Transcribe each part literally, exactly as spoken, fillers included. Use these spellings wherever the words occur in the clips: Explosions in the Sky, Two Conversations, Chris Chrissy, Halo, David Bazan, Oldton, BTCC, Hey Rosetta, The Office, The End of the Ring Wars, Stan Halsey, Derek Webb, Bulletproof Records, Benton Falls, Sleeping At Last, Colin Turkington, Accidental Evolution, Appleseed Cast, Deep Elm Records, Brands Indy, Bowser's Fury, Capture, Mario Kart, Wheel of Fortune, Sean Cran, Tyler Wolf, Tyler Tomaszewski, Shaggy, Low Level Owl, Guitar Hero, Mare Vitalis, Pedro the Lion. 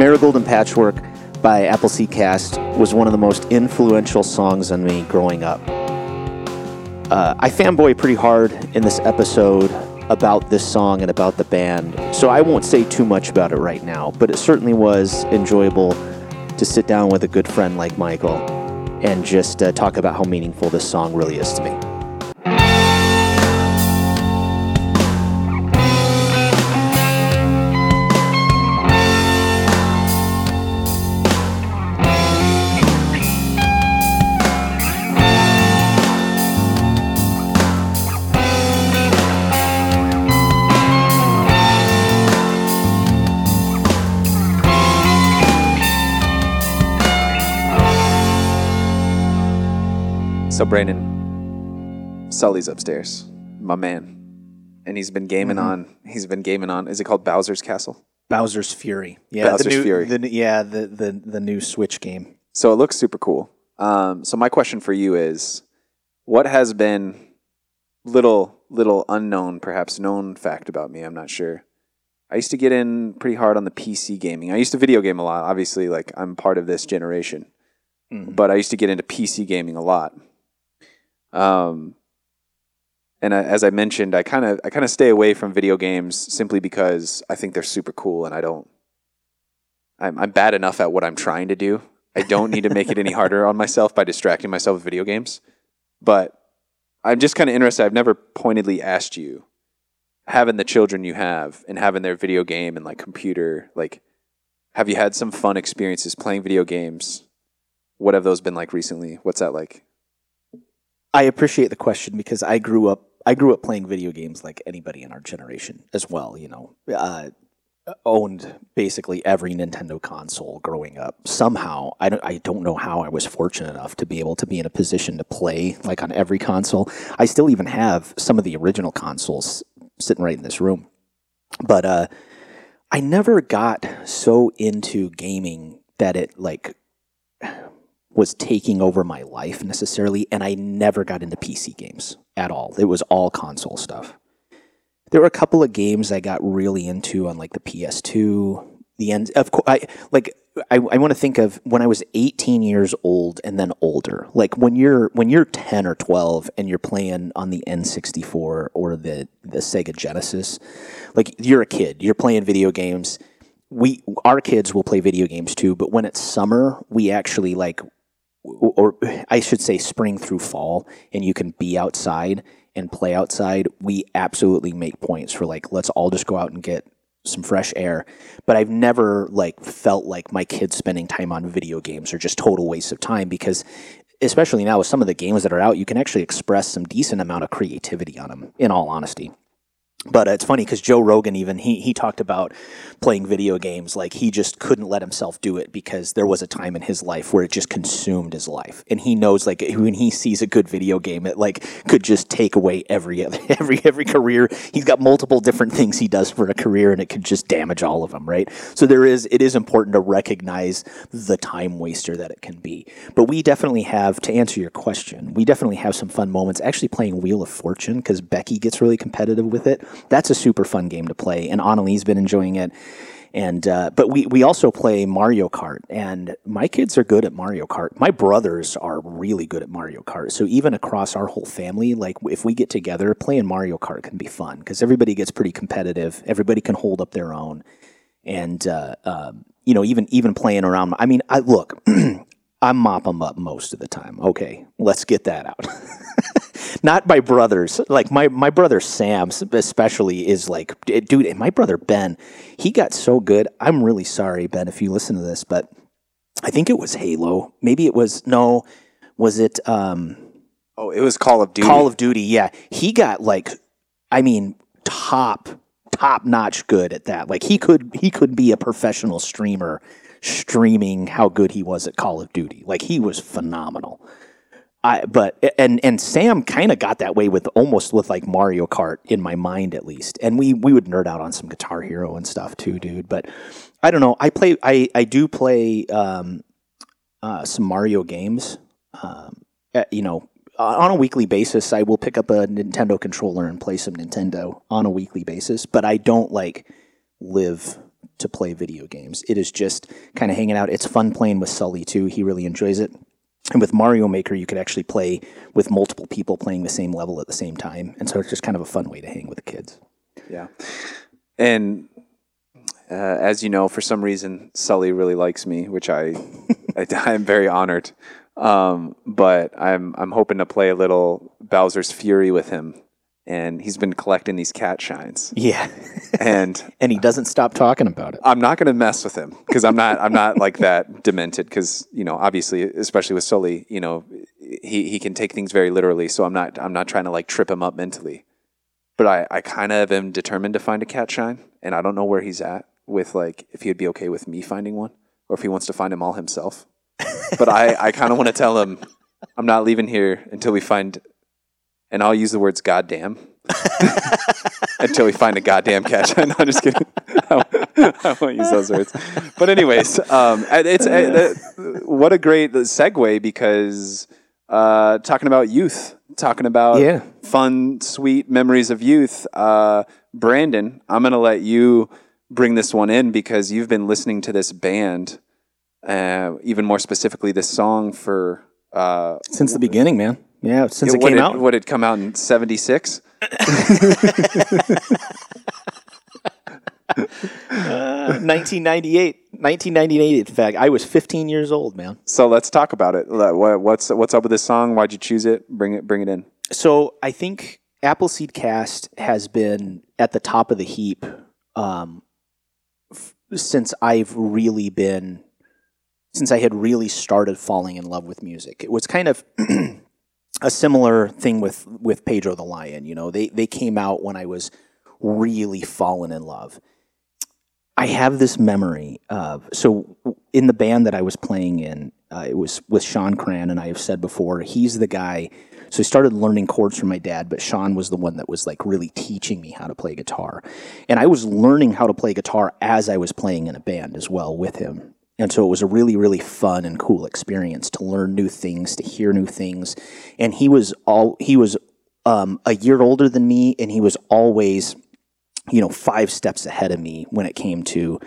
Marigold and Patchwork by Appleseed Cast was one of the most influential songs on me growing up. Uh, I fanboy pretty hard in this episode about this song and about the band, so I won't say too much about it right now, but it certainly was enjoyable to sit down with a good friend like Michael and just uh, talk about how meaningful this song really is to me. So Brandon, Sully's upstairs, my man, and he's been gaming mm-hmm. on. He's been gaming on. Is it called Bowser's Castle? Bowser's Fury. Yeah, Bowser's the new, Fury. The, yeah, the, the the new Switch game. So it looks super cool. Um, so my question for you is, what has been little little unknown, perhaps known fact about me? I'm not sure. I used to get in pretty hard on the P C gaming. I used to video game a lot. Obviously, like I'm part of this generation, mm-hmm. but I used to get into P C gaming a lot. Um, and I, as I mentioned, I kind of I kind of stay away from video games simply because I think they're super cool, and I don't. I'm I'm bad enough at what I'm trying to do. I don't need to make it any harder on myself by distracting myself with video games. But I'm just kind of interested. I've never pointedly asked you, having the children you have and having their video game and like computer, like, have you had some fun experiences playing video games? What have those been like recently? What's that like? I appreciate the question because I grew up. I grew up playing video games like anybody in our generation as well. You know, uh, owned basically every Nintendo console growing up. Somehow, I don't. I don't know how I was fortunate enough to be able to be in a position to play like on every console. I still even have some of the original consoles sitting right in this room. But uh, I never got so into gaming that it like. was taking over my life necessarily, and I never got into P C games at all. It was all console stuff. There were a couple of games I got really into on like the P S two. The end of course, I like I, I want to think of when I was eighteen years old and then older. Like when you're when you're ten or twelve and you're playing on the N sixty-four or the the Sega Genesis, like you're a kid. You're playing video games. We our kids will play video games too, but when it's summer, we actually like. Or I should say spring through fall, and you can be outside and play outside. We absolutely make points for like, let's all just go out and get some fresh air. But I've never like felt like my kids spending time on video games are just total waste of time because especially now with some of the games that are out, you can actually express some decent amount of creativity on them, in all honesty. But it's funny because Joe Rogan even, he he talked about playing video games like he just couldn't let himself do it because there was a time in his life where it just consumed his life. And he knows like when he sees a good video game, it like could just take away every every every career. He's got multiple different things he does for a career and it could just damage all of them, right? So there is it is important to recognize the time waster that it can be. But we definitely have, to answer your question, we definitely have some fun moments actually playing Wheel of Fortune because Becky gets really competitive with it. That's a super fun game to play, and Annalie's been enjoying it. And uh, but we, we also play Mario Kart, and my kids are good at Mario Kart. My brothers are really good at Mario Kart. So even across our whole family, like if we get together, playing Mario Kart can be fun because everybody gets pretty competitive. Everybody can hold up their own, and uh, uh, you know, even even playing around. I mean, I look, I mop them up most of the time. Okay, let's get that out. Not my brothers. Like, my, my brother Sam especially is like, dude, and my brother Ben, he got so good. I'm really sorry, Ben, if you listen to this, but I think it was Halo. Maybe it was, no, was it? Um, oh, it was Call of Duty. Call of Duty, yeah. He got like, I mean, top, top-notch good at that. Like, he could he could be a professional streamer streaming how good he was at Call of Duty. Like, he was phenomenal. I, but and and Sam kind of got that way with almost with like Mario Kart in my mind at least, and we, we would nerd out on some Guitar Hero and stuff too, dude. But I don't know. I play I I do play um, uh, some Mario games. Um, you know, on a weekly basis, I will pick up a Nintendo controller and play some Nintendo on a weekly basis. But I don't like live to play video games. It is just kind of hanging out. It's fun playing with Sully, too. He really enjoys it. And with Mario Maker, you could actually play with multiple people playing the same level at the same time. And so it's just kind of a fun way to hang with the kids. Yeah. And uh, as you know, for some reason, Sully really likes me, which I, I I'm very honored. Um, but I'm I'm hoping to play a little Bowser's Fury with him. And he's been collecting these cat shines. Yeah. And and he doesn't stop talking about it. I'm not going to mess with him because I'm not I'm not like that demented, cuz you know, obviously, especially with Sully, you know, he, he can take things very literally, so I'm not I'm not trying to like trip him up mentally. But I, I kind of am determined to find a cat shine, and I don't know where he's at with like if he'd be okay with me finding one or if he wants to find them all himself. But I, I kind of want to tell him I'm not leaving here until we find, and I'll use the words goddamn until we find a goddamn cat. No, I'm just kidding. I won't use those words. But anyways, um, it's uh, what a great segue, because uh, talking about youth, talking about yeah. fun, sweet memories of youth. Uh, Brandon, I'm going to let you bring this one in because you've been listening to this band, uh, even more specifically this song for... Uh, since the beginning, man. Yeah, since it, it came it, out. Would it come out in seventy-six? Uh, nineteen ninety-eight, in fact. I was fifteen years old, man. So let's talk about it. What's what's up with this song? Why'd you choose it? Bring it, bring it in. So I think Appleseed Cast has been at the top of the heap um, f- since I've really been, since I had really started falling in love with music. It was kind of... a similar thing with, with Pedro the Lion. You know, they, they came out when I was really fallen in love. I have this memory of, so in the band that I was playing in, uh, it was with Sean Cran, and I have said before, he's the guy, so I started learning chords from my dad, but Sean was the one that was like really teaching me how to play guitar. And I was learning how to play guitar as I was playing in a band as well with him. And so it was a really, really fun and cool experience to learn new things, to hear new things. And he was all he was um, a year older than me, and he was always, you know, five steps ahead of me when it came to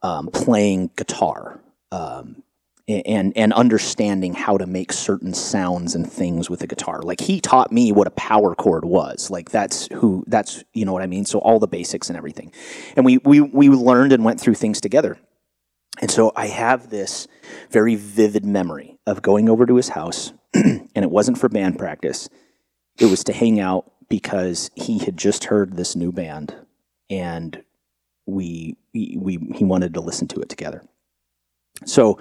um, playing guitar um, and and understanding how to make certain sounds and things with a guitar. Like he taught me what a power chord was. Like that's who that's you know what I mean. So all the basics and everything, and we we we learned and went through things together. And so I have this very vivid memory of going over to his house, and it wasn't for band practice. It was to hang out because he had just heard this new band, and we we he wanted to listen to it together. So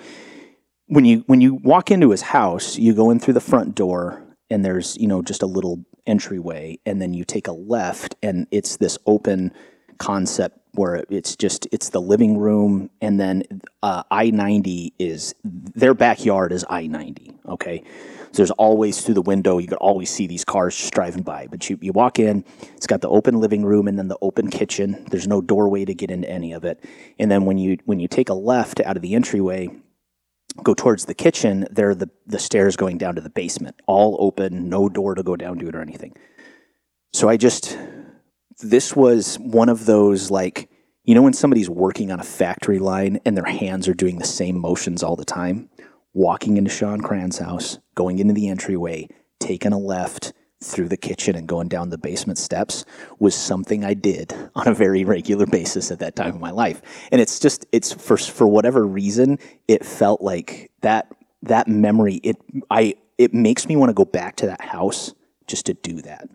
when you when you walk into his house, you go in through the front door, and there's, you know, just a little entryway, and then you take a left, and it's this open concept where it's just, it's the living room, and then uh, I ninety is, their backyard is I ninety, okay? So there's always through the window, you could always see these cars just driving by, but you, you walk in, it's got the open living room and then the open kitchen. There's no doorway to get into any of it. And then when you when you take a left out of the entryway, go towards the kitchen, there are the, the stairs going down to the basement, all open, no door to go down to it or anything. So I just... This was one of those, like, you know when somebody's working on a factory line and their hands are doing the same motions all the time? Walking into Sean Cran's house, going into the entryway, taking a left through the kitchen and going down the basement steps was something I did on a very regular basis at that time of my life. And it's just, it's for for whatever reason, it felt like that that memory, it I it makes me want to go back to that house just to do that.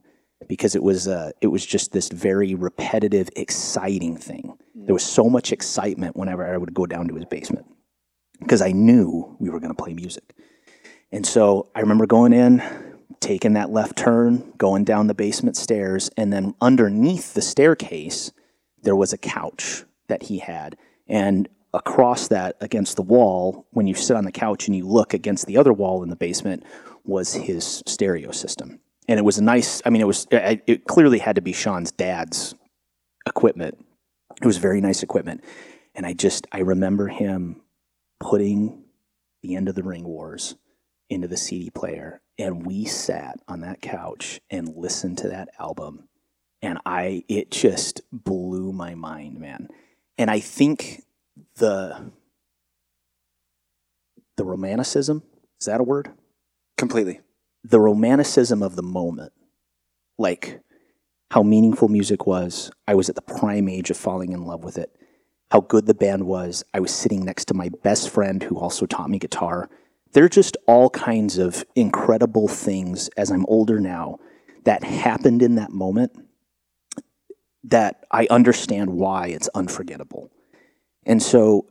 Because it was uh, it was just this very repetitive, exciting thing. There was so much excitement whenever I would go down to his basement because I knew we were going to play music. And so I remember going in, taking that left turn, going down the basement stairs, and then underneath the staircase, there was a couch that he had. And across that, against the wall, when you sit on the couch and you look against the other wall in the basement, was his stereo system. And it was a nice, I mean, it was, it clearly had to be Sean's dad's equipment. It was very nice equipment. And I just, I remember him putting The End of the Ring Wars into the C D player. And we sat on that couch and listened to that album. And I, it just blew my mind, man. And I think the the romanticism, is that a word? Completely. The romanticism of the moment, like how meaningful music was. I was at the prime age of falling in love with it. How good the band was. I was sitting next to my best friend who also taught me guitar. There are just all kinds of incredible things as I'm older now that happened in that moment that I understand why it's unforgettable. And so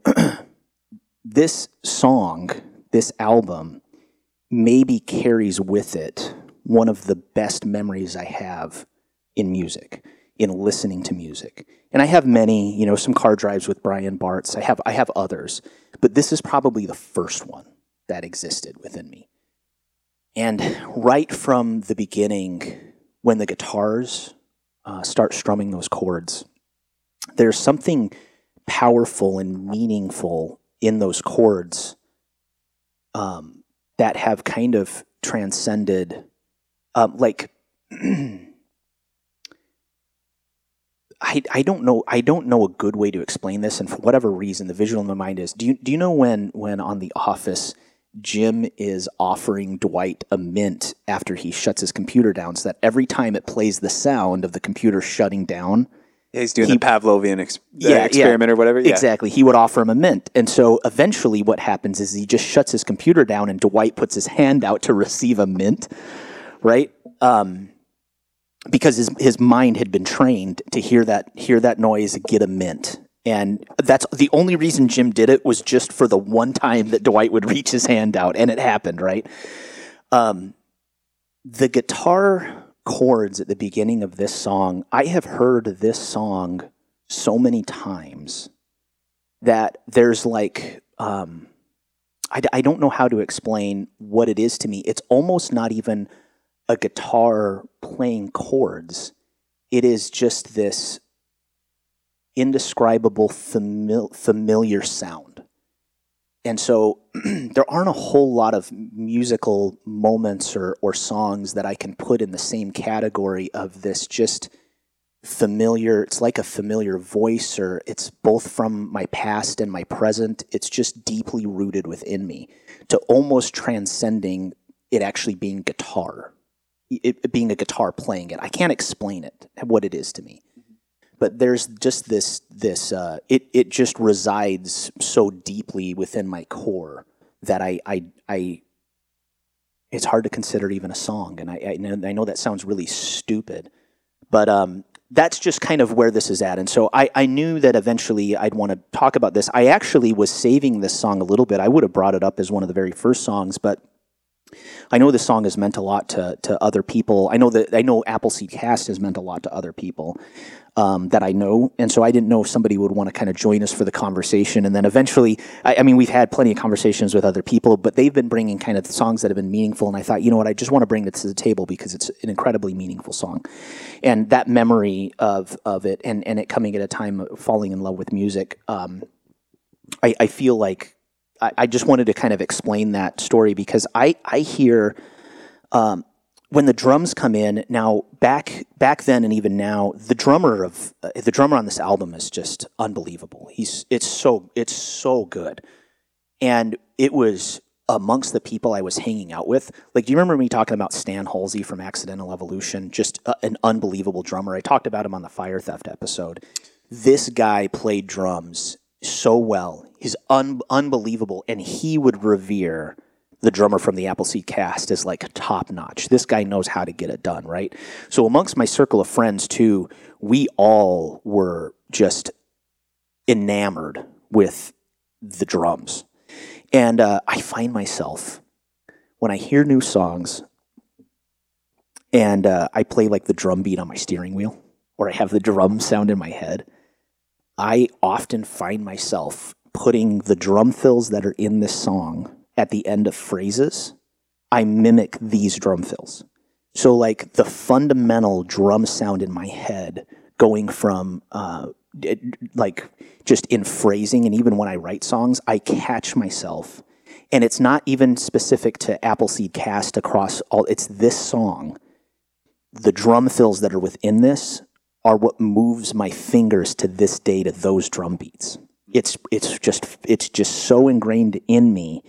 this song, this album, maybe carries with it one of the best memories I have in music, in listening to music. And I have many, you know, some car drives with Brian Bartz. I have I have others, but this is probably the first one that existed within me. And right from the beginning, when the guitars uh, start strumming those chords, there's something powerful and meaningful in those chords um, that have kind of transcended, um, like... I, I don't know I don't know a good way to explain this, and for whatever reason, the visual in my mind is, do you do you know when when on The Office, Jim is offering Dwight a mint after he shuts his computer down, so that every time it plays the sound of the computer shutting down, yeah, he's doing he, the Pavlovian ex, the yeah, experiment yeah, or whatever. Yeah. Exactly, he would offer him a mint, and so eventually, what happens is he just shuts his computer down, and Dwight puts his hand out to receive a mint, right? Um, Because his his mind had been trained to hear that hear that noise, get a mint. And that's the only reason Jim did it, was just for the one time that Dwight would reach his hand out, and it happened, right? Um, the guitar chords at the beginning of this song, I have heard this song so many times that there's like, um, I, I don't know how to explain what it is to me. It's almost not even a guitar playing chords. It is just this indescribable famil- familiar sound. And so there aren't a whole lot of musical moments or, or songs that I can put in the same category of this just familiar. It's like a familiar voice, or it's both from my past and my present. It's just deeply rooted within me, to almost transcending it actually being guitar. It being a guitar playing it. I can't explain it, what it is to me. But there's just this, this uh, it, it just resides so deeply within my core that I, I, I it's hard to consider even a song. And I, I, know, I know that sounds really stupid, but um, that's just kind of where this is at. And so I, I knew that eventually I'd want to talk about this. I actually was saving this song a little bit. I would have brought it up as one of the very first songs, but I know this song has meant a lot to, to other people. I know that I know Appleseed Cast has meant a lot to other people um, that I know, and so I didn't know if somebody would want to kind of join us for the conversation. And then eventually, I, I mean, we've had plenty of conversations with other people, but they've been bringing kind of songs that have been meaningful. And I thought, you know what, I just want to bring it to the table because it's an incredibly meaningful song, and that memory of of it, and, and it coming at a time of falling in love with music. Um, I, I feel like. I just wanted to kind of explain that story, because I, I hear um, when the drums come in now, back back then and even now, the drummer of uh, the drummer on this album is just unbelievable. He's it's so it's so good, and it was amongst the people I was hanging out with. Like, do you remember me talking about Stan Halsey from Accidental Evolution? Just uh, an unbelievable drummer. I talked about him on the Fire Theft episode. This guy played drums so well. He's un- unbelievable, and he would revere the drummer from the Appleseed Cast as like top notch. This guy knows how to get it done, right? So amongst my circle of friends too, we all were just enamored with the drums. And uh, I find myself, when I hear new songs, and uh, I play like the drum beat on my steering wheel, or I have the drum sound in my head, I often find myself putting the drum fills that are in this song at the end of phrases. I mimic these drum fills. So like the fundamental drum sound in my head going from uh, it, like just in phrasing, and even when I write songs, I catch myself. And it's not even specific to Appleseed Cast across all, it's this song. The drum fills that are within this, are what moves my fingers to this day to those drum beats. It's it's just it's just so ingrained in me.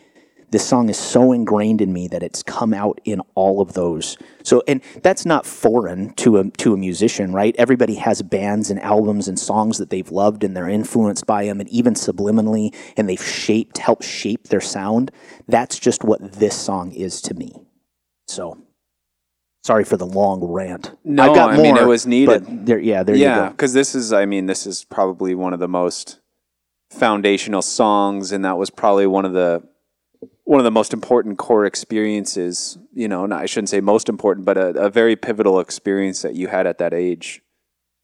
This song is so ingrained in me that it's come out in all of those. So, and that's not foreign to a to a musician, right? Everybody has bands and albums and songs that they've loved and they're influenced by them, and even subliminally, and they've shaped, helped shape their sound. That's just what this song is to me. So, sorry for the long rant. No, I've got I more, mean it was needed. But there, yeah, there yeah, you go. Yeah, because this is, I mean, this is probably one of the most foundational songs, and that was probably one of the. One of the most important core experiences, you know, not, I shouldn't say most important, but a, a very pivotal experience that you had at that age.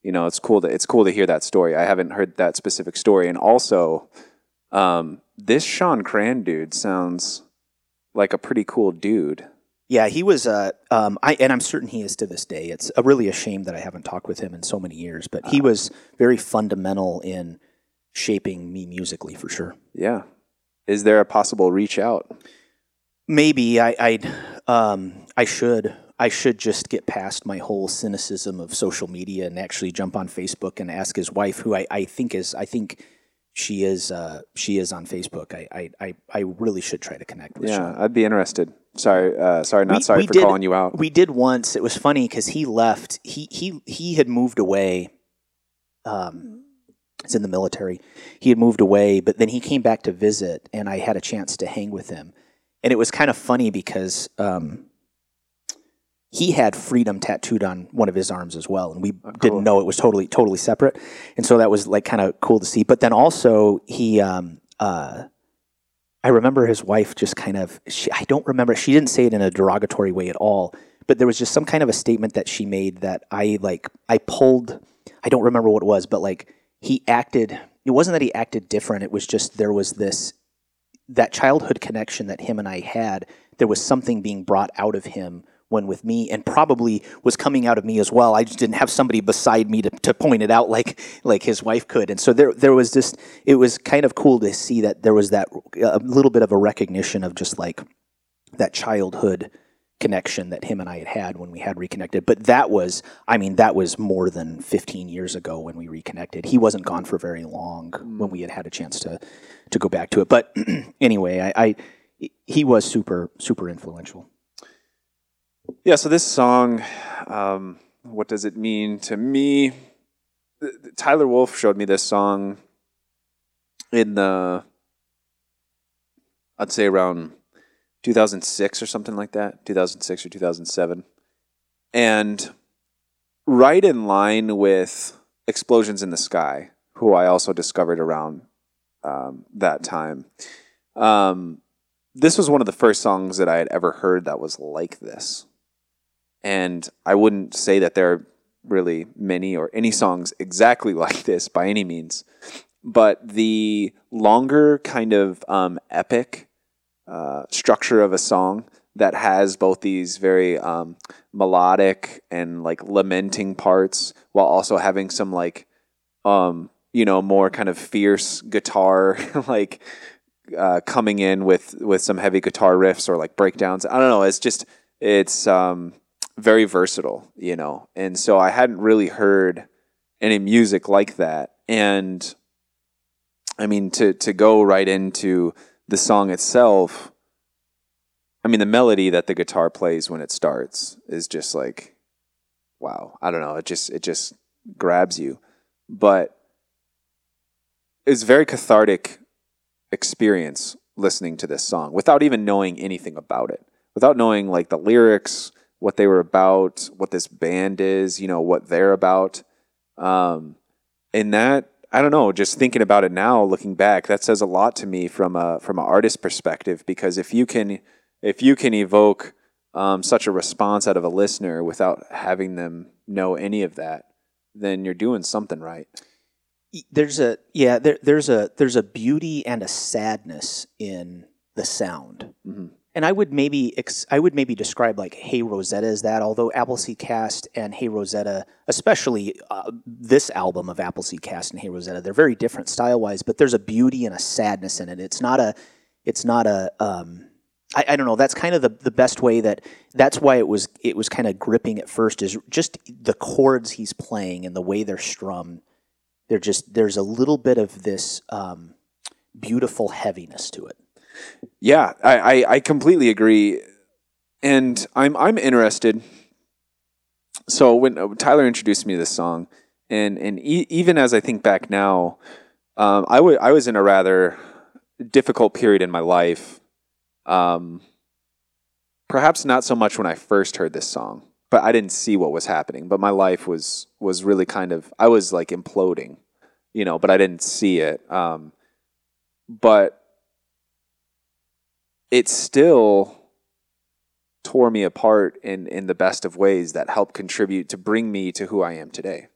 You know, it's cool to, it's cool to hear that story. I haven't heard that specific story. And also, um, this Sean Cran dude sounds like a pretty cool dude. Yeah, he was, uh, um, I, and I'm certain he is to this day. It's a, really a shame that I haven't talked with him in so many years, but he was very fundamental in shaping me musically for sure. Yeah. Is there a possible reach out? Maybe I I'd, um, I should I should just get past my whole cynicism of social media and actually jump on Facebook and ask his wife, who I, I think is I think she is uh, she is on Facebook. I, I, I really should try to connect with. Yeah, Sean. I'd be interested. Sorry, uh, sorry, not we, sorry we for did, calling you out. We did once. It was funny because he left. He he he had moved away. Um. It's in the military. He had moved away, but then he came back to visit, and I had a chance to hang with him. And it was kind of funny because um, he had freedom tattooed on one of his arms as well, and we oh, cool. didn't know it was totally totally separate. And so that was like kind of cool to see. But then also he, um, uh, I remember his wife just kind of. She, I don't remember. She didn't say it in a derogatory way at all, but there was just some kind of a statement that she made that I like. I pulled. I don't remember what it was, but like. He acted, it wasn't that he acted different, it was just there was this, that childhood connection that him and I had, there was something being brought out of him when with me, and probably was coming out of me as well. I just didn't have somebody beside me to, to point it out like like his wife could. And so there there was this, it was kind of cool to see that there was that, a little bit of a recognition of just like that childhood connection that him and I had had when we had reconnected. But that was, I mean, that was more than fifteen years ago when we reconnected. He wasn't gone for very long when we had had a chance to, to go back to it. But anyway, I, I, he was super, super influential. Yeah. So this song, um, what does it mean to me? Tyler Wolf showed me this song in the, I'd say around two thousand six or something like that, two thousand six or two thousand seven. And right in line with Explosions in the Sky, who I also discovered around um, that time. Um, this was one of the first songs that I had ever heard that was like this. And I wouldn't say that there are really many or any songs exactly like this by any means. But the longer kind of um, epic Uh, structure of a song that has both these very um, melodic and like lamenting parts while also having some like, um, you know, more kind of fierce guitar, like uh, coming in with, with some heavy guitar riffs or like breakdowns. I don't know. It's just, it's um, very versatile, you know? And so I hadn't really heard any music like that. And I mean, to, to go right into the song itself, I mean, the melody that the guitar plays when it starts is just like, wow, I don't know. It just, it just grabs you, but it's a very cathartic experience listening to this song without even knowing anything about it, without knowing like the lyrics, what they were about, what this band is, you know, what they're about. Um, and that, I don't know, just thinking about it now, looking back, that says a lot to me from a from an artist perspective, because if you can if you can evoke um, such a response out of a listener without having them know any of that, then you're doing something right. There's a yeah, there, there's a there's a beauty and a sadness in the sound. Mm-hmm. And I would maybe ex- I would maybe describe like Hey Rosetta as that, although Appleseed Cast and Hey Rosetta, especially uh, this album of Appleseed Cast and Hey Rosetta, they're very different style-wise, but there's a beauty and a sadness in it. It's not a, it's not a, um, I, I don't know. That's kind of the, the best way that that's why it was it was kind of gripping at first, is just the chords he's playing and the way they're strummed. They're just there's a little bit of this um, beautiful heaviness to it. Yeah, I, I, I completely agree, and I'm I'm interested. So when Tyler introduced me to this song, and and e- even as I think back now, um, I w- I was in a rather difficult period in my life. Um, perhaps not so much when I first heard this song, but I didn't see what was happening. But my life was was really kind of I was like imploding, you know. But I didn't see it. Um, but it still tore me apart in, in the best of ways that helped contribute to bring me to who I am today.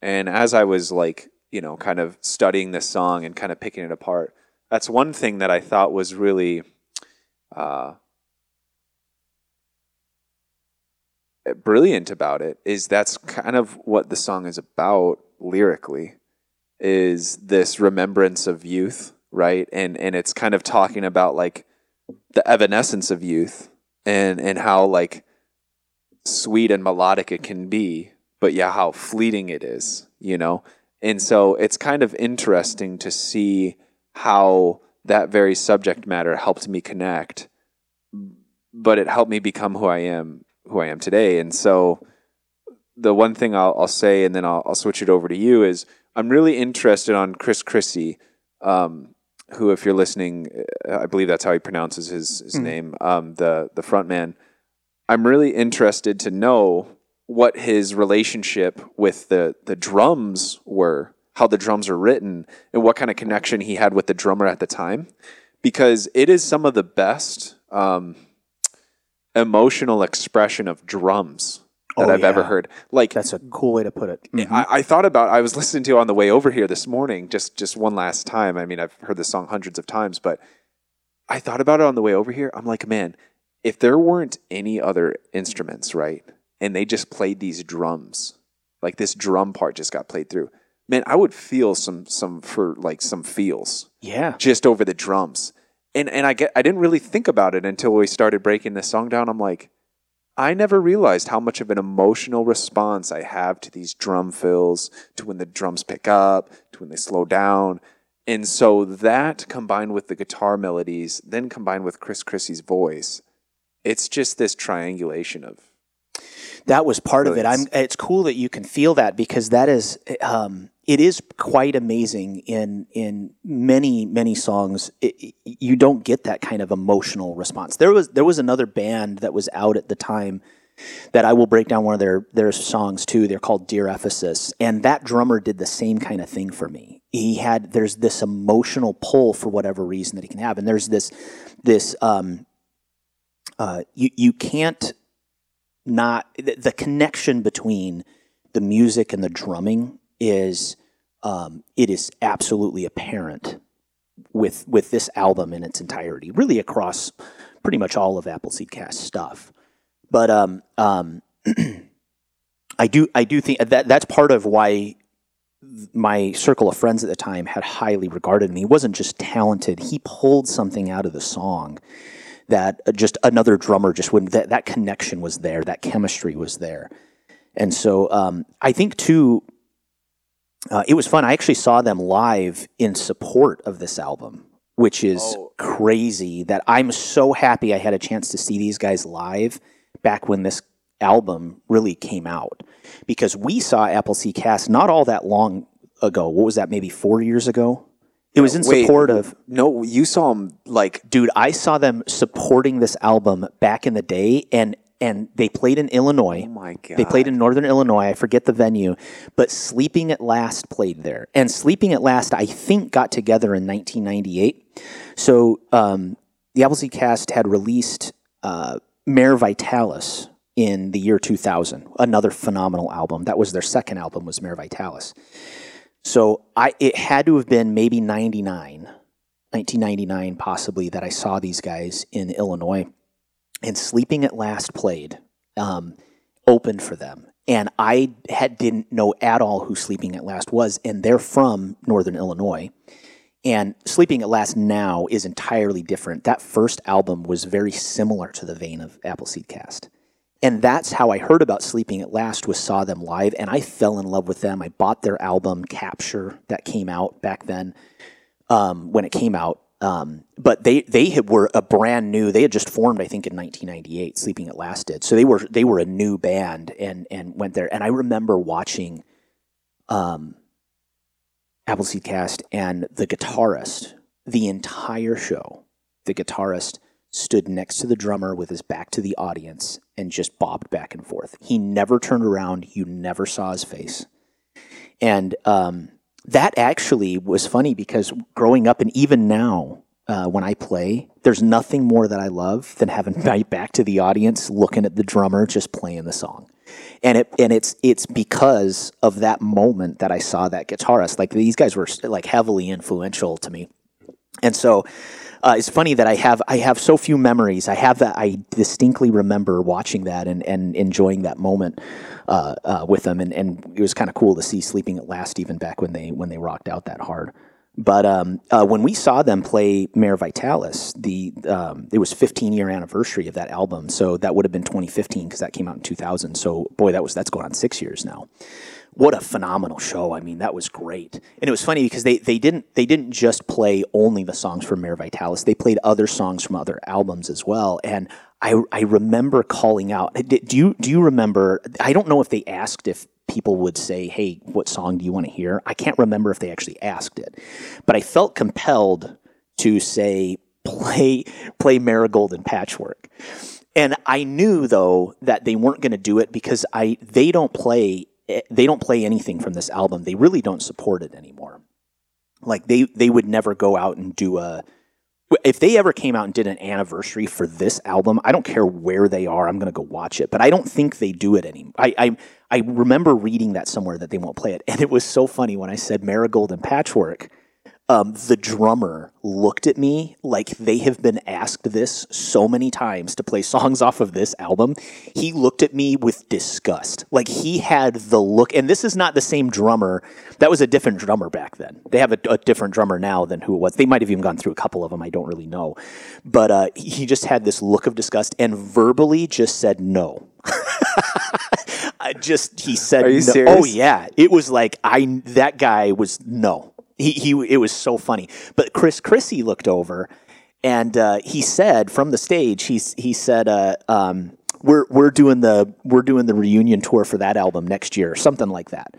And as I was like, you know, kind of studying this song and kind of picking it apart, that's one thing that I thought was really uh, brilliant about it, is that's kind of what the song is about lyrically, is this remembrance of youth, right? And and it's kind of talking about like the evanescence of youth, and and how like sweet and melodic it can be, but yeah, how fleeting it is, you know? And so it's kind of interesting to see how that very subject matter helped me connect, but it helped me become who I am, who I am today. And so the one thing I'll, I'll say, and then I'll, I'll switch it over to you, is I'm really interested on Chris Chrissy, um, who, if you're listening, I believe that's how he pronounces his, his mm. name, um, the, the front man. I'm really interested to know what his relationship with the, the drums were, how the drums are written, and what kind of connection he had with the drummer at the time, because it is some of the best um, emotional expression of drums that oh, I've yeah. ever heard. Like, that's a cool way to put it. Mm-hmm. I, I thought about, I was listening to on the way over here this morning, just, just one last time. I mean, I've heard this song hundreds of times, but I thought about it on the way over here. I'm like, man, if there weren't any other instruments, right? And they just played these drums, like this drum part just got played through, man, I would feel some, some for like some feels. Yeah. Just over the drums. And, and I get, I didn't really think about it until we started breaking this song down. I'm like, I never realized how much of an emotional response I have to these drum fills, to when the drums pick up, to when they slow down. And so that, combined with the guitar melodies, then combined with Chris Chrissy's voice, it's just this triangulation of... That was part of it. I'm, it's cool that you can feel that, because that is, um, it is quite amazing in in many, many songs. It, it, you don't get that kind of emotional response. There was there was another band that was out at the time that I will break down one of their, their songs too. They're called Dear Ephesus. And that drummer did the same kind of thing for me. He had, there's this emotional pull for whatever reason that he can have. And there's this, this um, uh, you, you can't, not the connection between the music and the drumming is um, it is absolutely apparent with with this album in its entirety, really across pretty much all of Appleseed Cast stuff. But um, um, I do I do think that that's part of why my circle of friends at the time had highly regarded him. He wasn't just talented; he pulled something out of the song that just another drummer just wouldn't, that, that connection was there, that chemistry was there. And so um, I think too, uh, it was fun. I actually saw them live in support of this album, which is oh. crazy that I'm so happy I had a chance to see these guys live back when this album really came out, because we saw Appleseed Cast not all that long ago. What was that? Maybe four years ago? It was in Wait, support of... No, you saw them like... Dude, I saw them supporting this album back in the day, and and they played in Illinois. Oh, my God. They played in Northern Illinois. I forget the venue, but Sleeping At Last played there. And Sleeping At Last, I think, got together in nineteen ninety-eight. So um, the Appleseed Cast had released uh, Mare Vitalis in the year two thousand, another phenomenal album. That was their second album, was Mare Vitalis. So I, it had to have been maybe ninety-nine, nineteen ninety-nine possibly, that I saw these guys in Illinois. And Sleeping At Last played, um, opened for them. And I had didn't know at all who Sleeping At Last was, and they're from Northern Illinois. And Sleeping at Last now is entirely different. That first album was very similar to the vein of Appleseed Cast. And that's how I heard about Sleeping at Last, was saw them live, and I fell in love with them. I bought their album, Capture, that came out back then, um, when it came out. Um, but they they had, were a brand new, they had just formed, I think, in nineteen ninety-eight, Sleeping at Last did. So they were they were a new band and and went there. And I remember watching um, Appleseed Cast, and the guitarist, the entire show, the guitarist stood next to the drummer with his back to the audience and just bobbed back and forth. He never turned around. You never saw his face. And um, that actually was funny, because growing up, and even now uh, when I play, there's nothing more that I love than having my back to the audience looking at the drummer just playing the song. And it and it's it's because of that moment that I saw that guitarist. Like, these guys were like heavily influential to me. And so uh, it's funny that I have I have so few memories. I have that I distinctly remember watching that and, and enjoying that moment uh, uh, with them, and, and it was kind of cool to see Sleeping at Last even back when they when they rocked out that hard. But um, uh, when we saw them play Mare Vitalis, the um, it was fifteen year anniversary of that album, so that would have been twenty fifteen, because that came out in two thousand. So boy, that was that's going on six years now. What a phenomenal show! I mean, that was great, and it was funny because they they didn't they didn't just play only the songs from Mare Vitalis. They played other songs from other albums as well. And I I remember calling out. Do you do you remember? I don't know if they asked if people would say, hey, what song do you want to hear? I can't remember if they actually asked it, but I felt compelled to say, play play Marigold and Patchwork. And I knew, though, that they weren't going to do it, because I they don't play they don't play anything from this album. They really don't support it anymore. Like, they they would never go out and do a if they ever came out and did an anniversary for this album, I don't care where they are, I'm going to go watch it. But I don't think they do it anymore. I, I I remember reading that somewhere, that they won't play it. And it was so funny when I said Marigold and Patchwork, um, the drummer looked at me like they have been asked this so many times to play songs off of this album. He looked at me with disgust. Like, he had the look. And this is not the same drummer. That was a different drummer back then. They have a, a different drummer now than who it was. They might have even gone through a couple of them. I don't really know. But uh, he just had this look of disgust and verbally just said no. I just he said, Are you no. serious? Oh yeah, it was like I that guy was no. He he it was so funny. But Chris Chrissy looked over, and uh, he said from the stage, he he said, uh, um, we're we're doing the we're doing the reunion tour for that album next year, or something like that.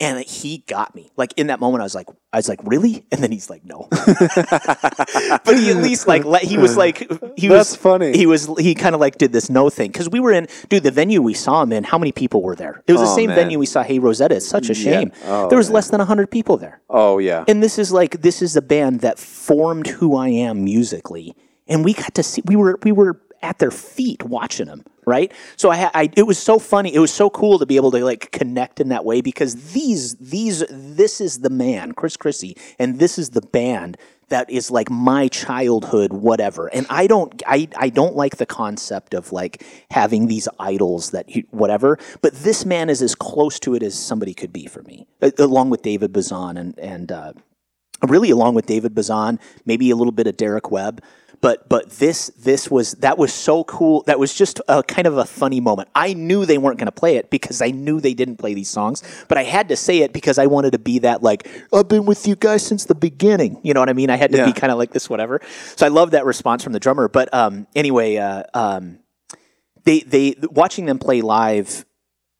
And he got me. Like, in that moment, I was like, I was like, really? And then he's like, no. But he at least like let, he was like he That's was funny. He was he kind of like did this no thing, because we were in dude the venue we saw him in. How many people were there? It was oh, the same man. venue we saw Hey Rosetta. It's such a shame. Yeah. Oh, there was man. less than a hundred people there. Oh yeah. And this is like this is a band that formed who I am musically, and we got to see we were we were. at their feet watching them, right? So I, I, it was so funny. It was so cool to be able to like connect in that way, because these, these, this is the man, Chris Chrissy, and this is the band that is like my childhood, whatever. And I don't, I, I don't like the concept of like having these idols that you, whatever, but this man is as close to it as somebody could be for me, along with David Bazan and, and, uh, really along with David Bazan, maybe a little bit of Derek Webb. But but this this was that was so cool. That was just a kind of a funny moment. I knew they weren't going to play it, because I knew they didn't play these songs, but I had to say it because I wanted to be that like, I've been with you guys since the beginning. You know what I mean? I had to yeah. be kind of like this, whatever. So I love that response from the drummer. But um, anyway, uh, um, they they watching them play live,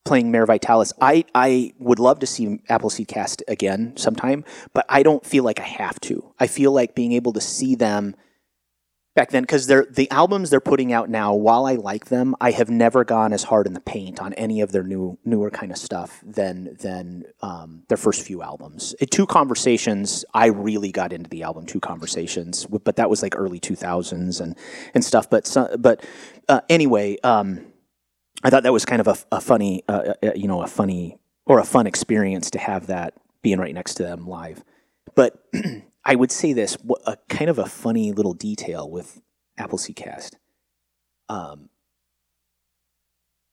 playing Mare Vitalis, I, I would love to see Appleseed Cast again sometime, but I don't feel like I have to. I feel like being able to see them back then, because they're the albums they're putting out now, while I like them, I have never gone as hard in the paint on any of their new newer kind of stuff than than um, their first few albums. At Two Conversations, I really got into the album Two Conversations, but that was like early two thousands and, and stuff. But, but uh, anyway... Um, I thought that was kind of a, a funny, uh, you know, a funny or a fun experience to have that being right next to them live. But I would say this, a kind of a funny little detail with Appleseed Cast. Um,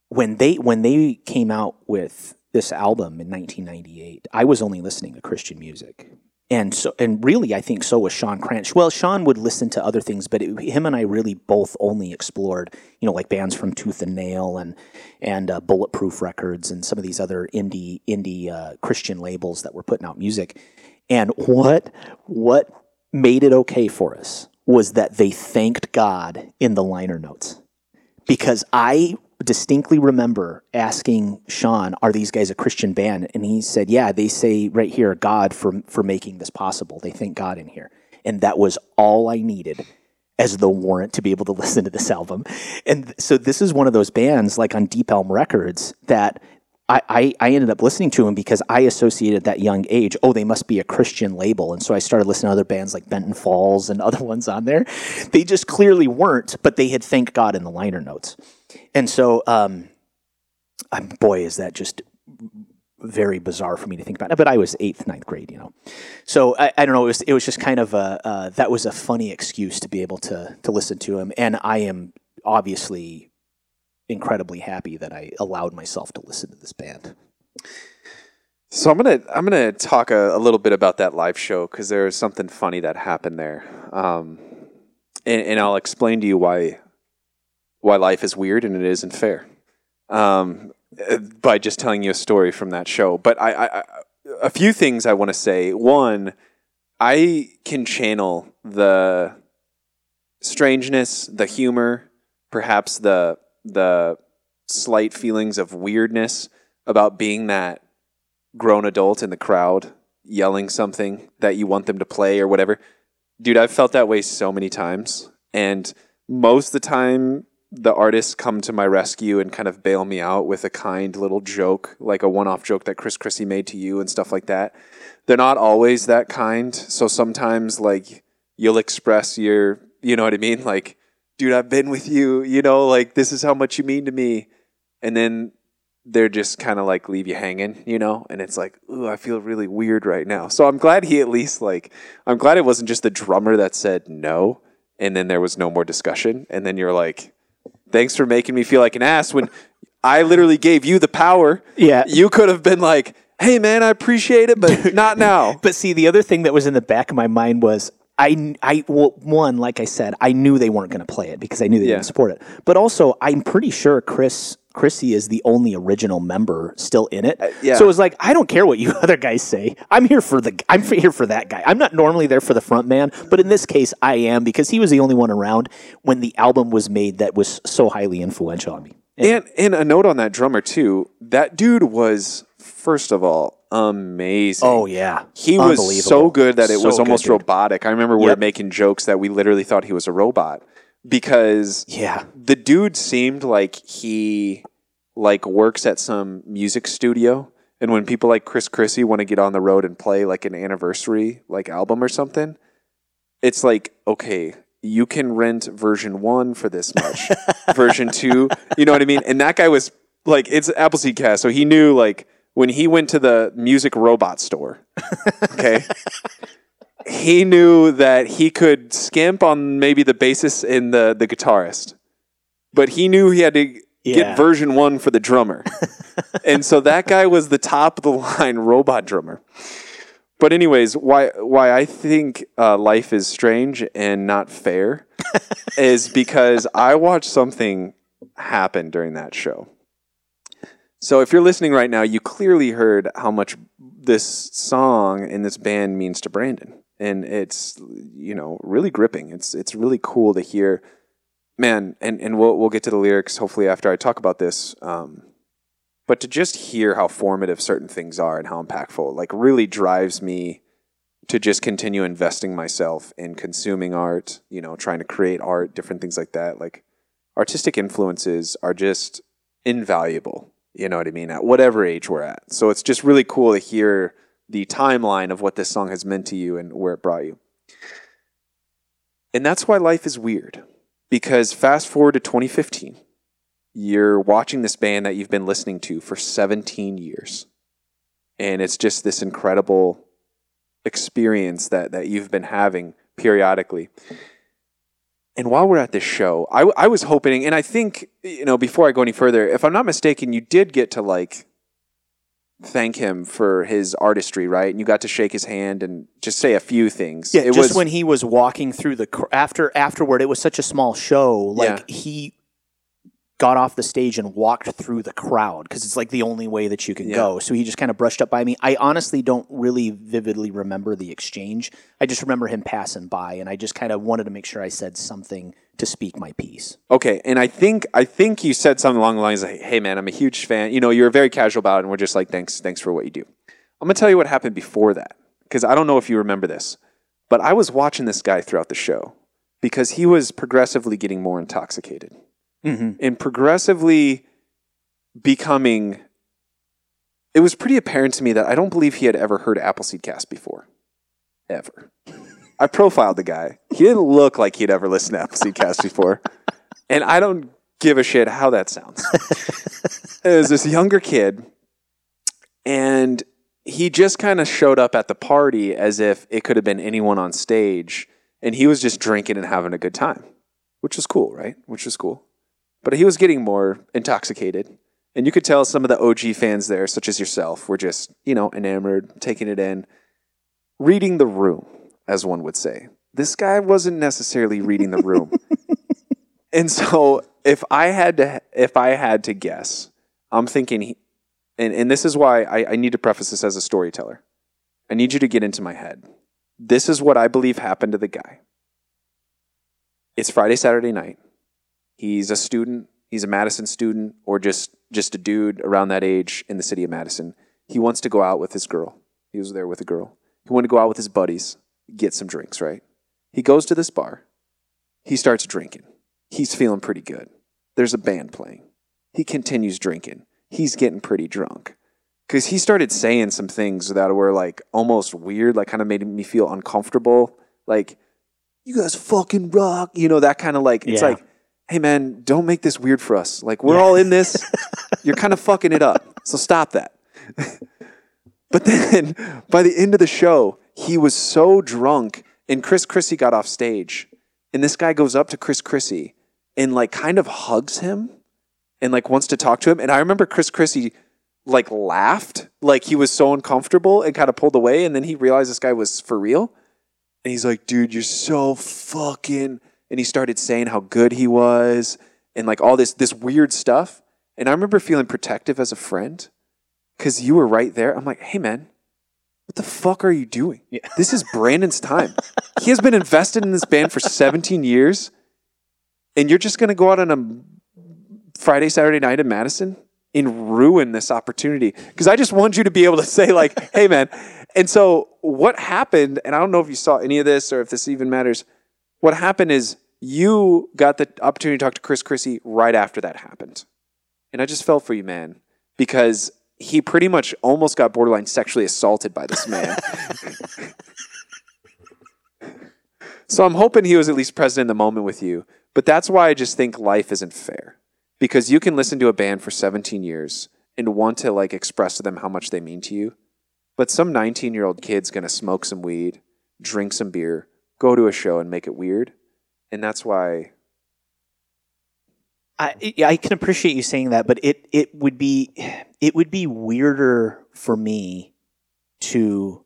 when they when they came out with this album in nineteen ninety-eight, I was only listening to Christian music. And so, and really, I think so was Sean Cran. Well, Sean would listen to other things, but it, him and I really both only explored, you know, like bands from Tooth and Nail and and uh, Bulletproof Records and some of these other indie indie uh, Christian labels that were putting out music. And what what made it okay for us was that they thanked God in the liner notes, because I distinctly remember asking Sean, are these guys a Christian band? And he said, yeah, they say right here, God for, for making this possible. They thank God in here. And that was all I needed as the warrant to be able to listen to this album. And so this is one of those bands like on Deep Elm Records that I, I, I ended up listening to them because I associated at that young age, oh, they must be a Christian label. And so I started listening to other bands like Benton Falls and other ones on there. They just clearly weren't, but they had thanked God in the liner notes. And so, um, I'm, boy, is that just very bizarre for me to think about. But I was eighth, ninth grade, you know. So I, I don't know. It was it was just kind of a uh, that was a funny excuse to be able to to listen to him. And I am obviously incredibly happy that I allowed myself to listen to this band. So I'm gonna I'm gonna talk a, a little bit about that live show, because there was something funny that happened there, um, and, and I'll explain to you why. Why life is weird and it isn't fair, um, by just telling you a story from that show. But I, I, a few things I want to say. One, I can channel the strangeness, the humor, perhaps the the slight feelings of weirdness about being that grown adult in the crowd yelling something that you want them to play or whatever. Dude, I've felt that way so many times, and most of the time, the artists come to my rescue and kind of bail me out with a kind little joke, like a one-off joke that Chris Chrissy made to you and stuff like that. They're not always that kind. So sometimes, like, you'll express your, you know what I mean? Like, dude, I've been with you, you know, like, this is how much you mean to me. And then they're just kind of like, leave you hanging, you know? And it's like, ooh, I feel really weird right now. So I'm glad he at least, like, I'm glad it wasn't just the drummer that said no, and then there was no more discussion. And then you're like, thanks for making me feel like an ass when I literally gave you the power. Yeah. You could have been like, hey, man, I appreciate it, but not now. But see, the other thing that was in the back of my mind was, I, I well, one, like I said, I knew they weren't going to play it because I knew they yeah. didn't support it. But also, I'm pretty sure Chris Chrissy is the only original member still in it. Uh, yeah. So it was like, I don't care what you other guys say. I'm here for the. I'm here for that guy. I'm not normally there for the front man, but in this case, I am, because he was the only one around when the album was made that was so highly influential on me. And and, and a note on that drummer too. That dude was, first of all, amazing. Oh yeah, he was so good that it so was almost good, robotic. I remember we yep. were making jokes that we literally thought he was a robot, because yeah, the dude seemed like he like works at some music studio, and when people like Chris Chrissy want to get on the road and play like an anniversary like album or something, it's like, okay, you can rent version one for this much, version two, you know what I mean? And that guy was like, it's Appleseed Cast, so he knew like. When he went to the music robot store, okay, he knew that he could skimp on maybe the bassist and the, the guitarist, but he knew he had to yeah. get version one for the drummer. And so that guy was the top of the line robot drummer. But anyways, why why I think uh, life is strange and not fair is because I watched something happen during that show. So if you're listening right now, you clearly heard how much this song and this band means to Brandon. And it's, you know, really gripping. It's it's really cool to hear. Man, and, and we'll we'll get to the lyrics hopefully after I talk about this. Um, but to just hear how formative certain things are and how impactful, like, really drives me to just continue investing myself in consuming art, you know, trying to create art, different things like that. Like, artistic influences are just invaluable. You know what I mean? At whatever age we're at. So it's just really cool to hear the timeline of what this song has meant to you and where it brought you. And that's why life is weird. Because fast forward to twenty fifteen, you're watching this band that you've been listening to for seventeen years. And it's just this incredible experience that, that you've been having periodically. And while we're at this show, I, I was hoping, and I think, you know, before I go any further, if I'm not mistaken, you did get to, like, thank him for his artistry, right? And you got to shake his hand and just say a few things. Yeah, it just was, when he was walking through the cr- after afterward, it was such a small show. Like yeah. he got off the stage and walked through the crowd because it's like the only way that you can yeah. go. So he just kind of brushed up by me. I honestly don't really vividly remember the exchange. I just remember him passing by, and I just kind of wanted to make sure I said something to speak my piece. Okay, and I think I think you said something along the lines like, hey man, I'm a huge fan. You know, you're very casual about it, and we're just like, thanks, thanks for what you do. I'm going to tell you what happened before that, because I don't know if you remember this, but I was watching this guy throughout the show because he was progressively getting more intoxicated mm-hmm. and progressively becoming, it was pretty apparent to me that I don't believe he had ever heard Appleseed Cast before, ever. I profiled the guy. He didn't look like he'd ever listened to Appleseed Cast before. And I don't give a shit how that sounds. It was this younger kid, and he just kind of showed up at the party as if it could have been anyone on stage, and he was just drinking and having a good time, which was cool, right? Which was cool. But he was getting more intoxicated, and you could tell some of the O G fans there, such as yourself, were just, you know, enamored, taking it in, reading the room, as one would say. This guy wasn't necessarily reading the room. And so if I had to, if I had to guess, I'm thinking, he, and, and this is why I, I need to preface this as a storyteller. I need you to get into my head. This is what I believe happened to the guy. It's Friday, Saturday night. He's a student. He's a Madison student, or just, just a dude around that age in the city of Madison. He wants to go out with his girl. He was there with a girl. He wanted to go out with his buddies, get some drinks, right? He goes to this bar. He starts drinking. He's feeling pretty good. There's a band playing. He continues drinking. He's getting pretty drunk. Because he started saying some things that were like almost weird, like kind of made me feel uncomfortable. Like, you guys fucking rock. You know, that kind of like, it's yeah. like, hey man, don't make this weird for us. Like, we're yeah. all in this. You're kind of fucking it up. So stop that. But then by the end of the show, he was so drunk, and Chris Chrissy got off stage, and this guy goes up to Chris Chrissy and like kind of hugs him and like wants to talk to him. And I remember Chris Chrissy like laughed, like he was so uncomfortable and kind of pulled away. And then he realized this guy was for real. And he's like, dude, you're so fucking, and he started saying how good he was and like all this, this weird stuff. And I remember feeling protective as a friend because you were right there. I'm like, hey man, what the fuck are you doing? Yeah. This is Brandon's time. He has been invested in this band for seventeen years, and you're just going to go out on a Friday, Saturday night in Madison and ruin this opportunity. Because I just wanted you to be able to say, like, hey, man. And so what happened, and I don't know if you saw any of this or if this even matters, what happened is you got the opportunity to talk to Chris Chrissy right after that happened. And I just felt for you, man, because he pretty much almost got borderline sexually assaulted by this man. So I'm hoping he was at least present in the moment with you. But that's why I just think life isn't fair. Because you can listen to a band for seventeen years and want to like express to them how much they mean to you. But some nineteen-year-old kid's going to smoke some weed, drink some beer, go to a show and make it weird. And that's why... I I can appreciate you saying that, but it, it would be it would be weirder for me to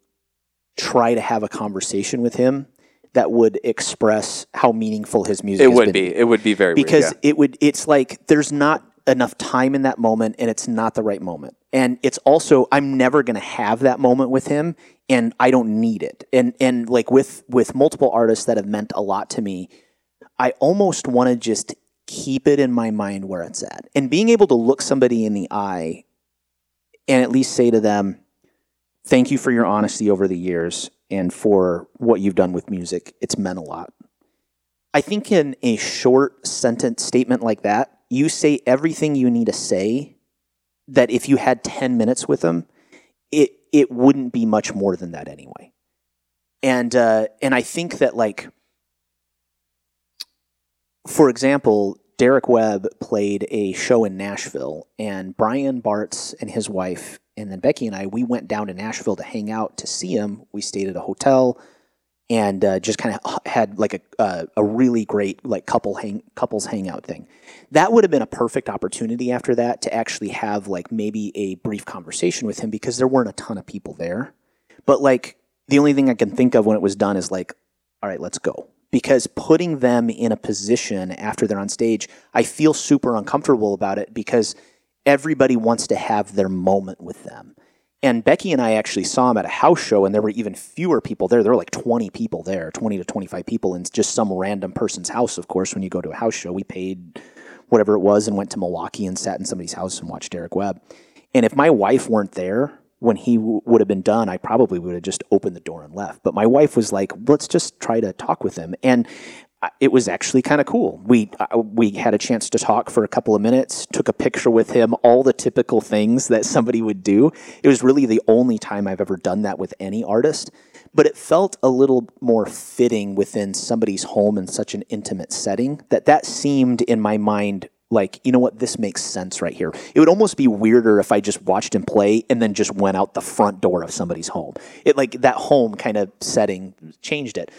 try to have a conversation with him that would express how meaningful his music is. It would be. It would be very weird. Because it would it's like there's not enough time in that moment, and it's not the right moment. And it's also I'm never going to have that moment with him, and I don't need it. And and like with with multiple artists that have meant a lot to me, I almost want to just keep it in my mind where it's at. And being able to look somebody in the eye and at least say to them, thank you for your honesty over the years and for what you've done with music. It's meant a lot. I think in a short sentence statement like that, you say everything you need to say that if you had ten minutes with them, it, it wouldn't be much more than that anyway. And, uh, and I think that like, for example, Derek Webb played a show in Nashville, and Brian Bartz and his wife, and then Becky and I, we went down to Nashville to hang out to see him. We stayed at a hotel, and uh, just kind of had like a uh, a really great like couple hang couples hangout thing. That would have been a perfect opportunity after that to actually have like maybe a brief conversation with him, because there weren't a ton of people there. But like the only thing I can think of when it was done is like, all right, let's go. Because putting them in a position after they're on stage, I feel super uncomfortable about it, because everybody wants to have their moment with them. And Becky and I actually saw him at a house show, and there were even fewer people there. There were like twenty people there, twenty to twenty-five people in just some random person's house, of course, when you go to a house show. We paid whatever it was and went to Milwaukee and sat in somebody's house and watched Derek Webb. And if my wife weren't there when he w- would have been done, I probably would have just opened the door and left. But my wife was like, let's just try to talk with him. And it was actually kind of cool. We uh, we had a chance to talk for a couple of minutes, took a picture with him, all the typical things that somebody would do. It was really the only time I've ever done that with any artist, but it felt a little more fitting within somebody's home in such an intimate setting that that seemed in my mind like, you know what, this makes sense right here. It would almost be weirder if I just watched him play and then just went out the front door of somebody's home. It like that home kind of setting changed it.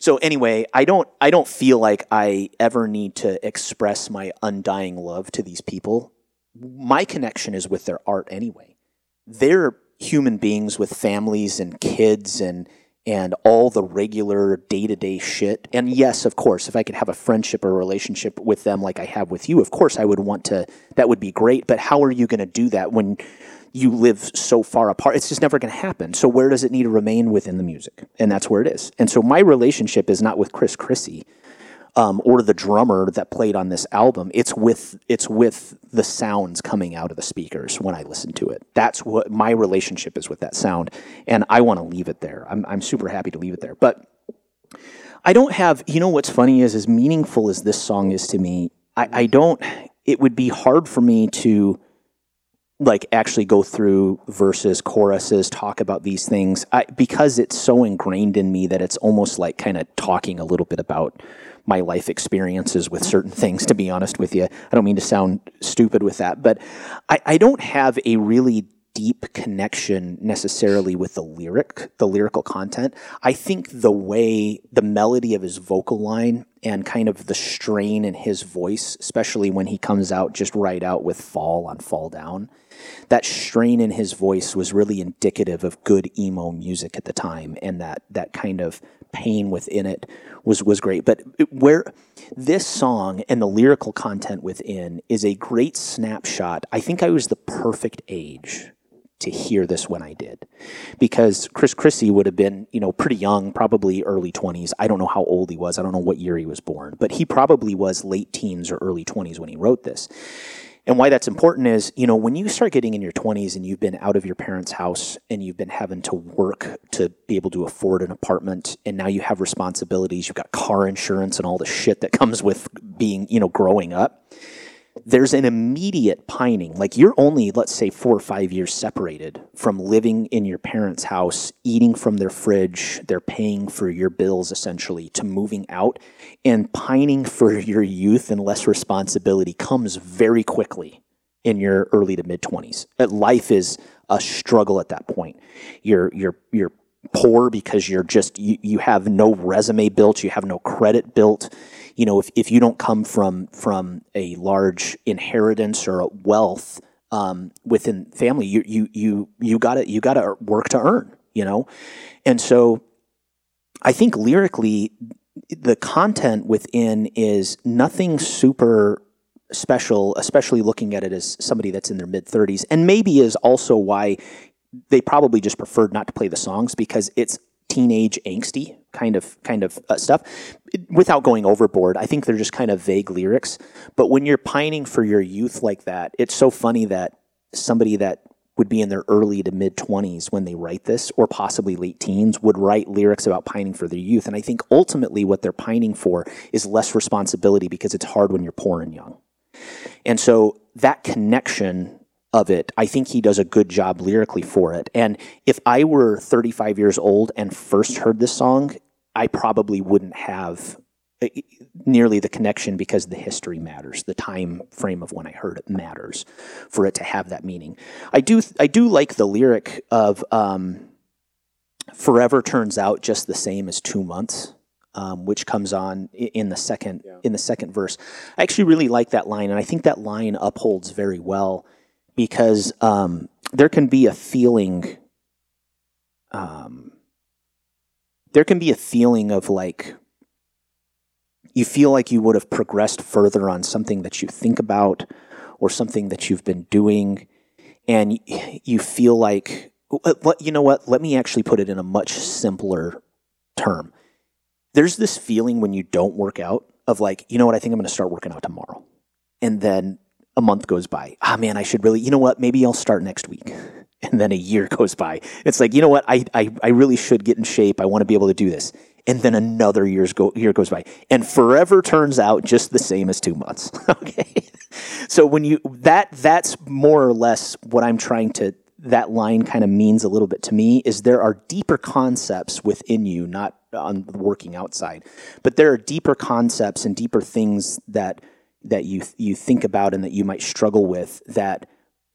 So anyway, I don't I don't feel like I ever need to express my undying love to these people. My connection is with their art anyway. They're human beings with families and kids and and all the regular day-to-day shit. And yes, of course, if I could have a friendship or a relationship with them like I have with you, of course I would want to, that would be great. But how are you going to do that when you live so far apart? It's just never going to happen. So where does it need to remain within the music? And that's where it is. And so my relationship is not with Chris Chrissy um, or the drummer that played on this album. It's with, it's with the sounds coming out of the speakers when I listen to it. That's what my relationship is with that sound. And I want to leave it there. I'm, I'm super happy to leave it there. But I don't have, you know, what's funny is, as meaningful as this song is to me, I, I don't, it would be hard for me to like actually go through verses, choruses, talk about these things, I, because it's so ingrained in me that it's almost like kind of talking a little bit about my life experiences with certain things, to be honest with you. I don't mean to sound stupid with that, but I, I don't have a really deep connection necessarily with the lyric, the lyrical content. I think the way, the melody of his vocal line and kind of the strain in his voice, especially when he comes out just right out with Fall on Fall Down, that strain in his voice was really indicative of good emo music at the time, and that that kind of pain within it was was great. But where this song and the lyrical content within is a great snapshot, I think I was the perfect age to hear this when I did, because Chris Chrissy would have been, you know, pretty young, probably early twenties. I don't know how old he was. I don't know what year he was born, but he probably was late teens or early twenties when he wrote this. And why that's important is, you know, when you start getting in your twenties and you've been out of your parents' house and you've been having to work to be able to afford an apartment, and now you have responsibilities, you've got car insurance and all the shit that comes with being, you know, growing up, there's an immediate pining. Like, you're only, let's say, four or five years separated from living in your parents' house, eating from their fridge, they're paying for your bills essentially, to moving out. And pining for your youth and less responsibility comes very quickly in your early to mid-twenties. Life is a struggle at that point. You're you're you're poor because you're just you, you have no resume built, you have no credit built. You know, if, if you don't come from from a large inheritance or a wealth um, within family, you you you you gotta you gotta work to earn. You know, and so I think lyrically, the content within is nothing super special, especially looking at it as somebody that's in their mid thirties, and maybe is also why they probably just preferred not to play the songs, because it's teenage angsty kind of kind of uh, stuff without going overboard. I think they're just kind of vague lyrics. But when you're pining for your youth like that, it's so funny that somebody that would be in their early to mid twenties when they write this, or possibly late teens, would write lyrics about pining for their youth. And I think ultimately what they're pining for is less responsibility, because it's hard when you're poor and young. And so that connection of it, I think he does a good job lyrically for it. And if I were thirty-five years old and first heard this song, I probably wouldn't have nearly the connection, because the history matters. The time frame of when I heard it matters for it to have that meaning. I do I do like the lyric of um, Forever turns out just the same as two months, um, which comes on in the second yeah. in the second verse. I actually really like that line, and I think that line upholds very well because um, there can be a feeling, um, there can be a feeling of like you feel like you would have progressed further on something that you think about or something that you've been doing, and you feel like, you know what, let me actually put it in a much simpler term. There's this feeling when you don't work out of like, you know what, I think I'm going to start working out tomorrow. And then a month goes by. Ah, man, I should really, you know what, maybe I'll start next week. And then a year goes by. It's like, you know what, I I, I really should get in shape. I want to be able to do this. And then another year's go, year goes by. And forever turns out just the same as two months. Okay. So when you, that that's more or less what I'm trying to, that line kind of means a little bit to me, is there are deeper concepts within you, not on the working outside, but there are deeper concepts and deeper things that that you you think about and that you might struggle with, that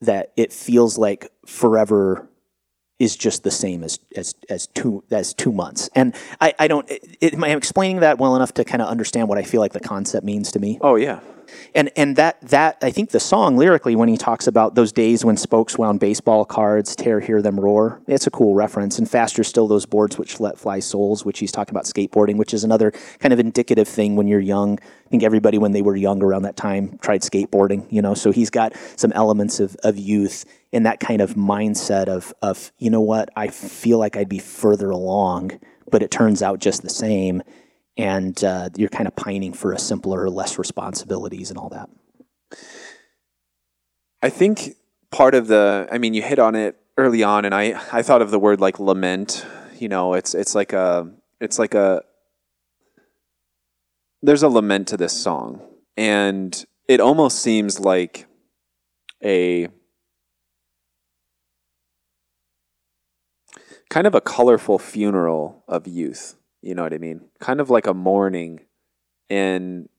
that it feels like forever is just the same as as as two as two months. And I, I don't it, it, am I explaining that well enough to kind of understand what I feel like the concept means to me? Oh yeah. And and that that I think the song lyrically, when he talks about those days when spokes wound baseball cards, tear, hear them roar, it's a cool reference. And faster still those boards which let fly souls, which he's talking about skateboarding, which is another kind of indicative thing when you're young. I think everybody when they were young around that time tried skateboarding, you know. So he's got some elements of, of youth and that kind of mindset of of, you know what, I feel like I'd be further along, but it turns out just the same. And uh, you're kind of pining for a simpler, less responsibilities and all that. I think part of the, I mean, you hit on it early on, and I, I thought of the word like lament. You know, it's it's like a, it's like a, there's a lament to this song. And it almost seems like a, kind of a colorful funeral of youth. You know what I mean? Kind of like a mourning in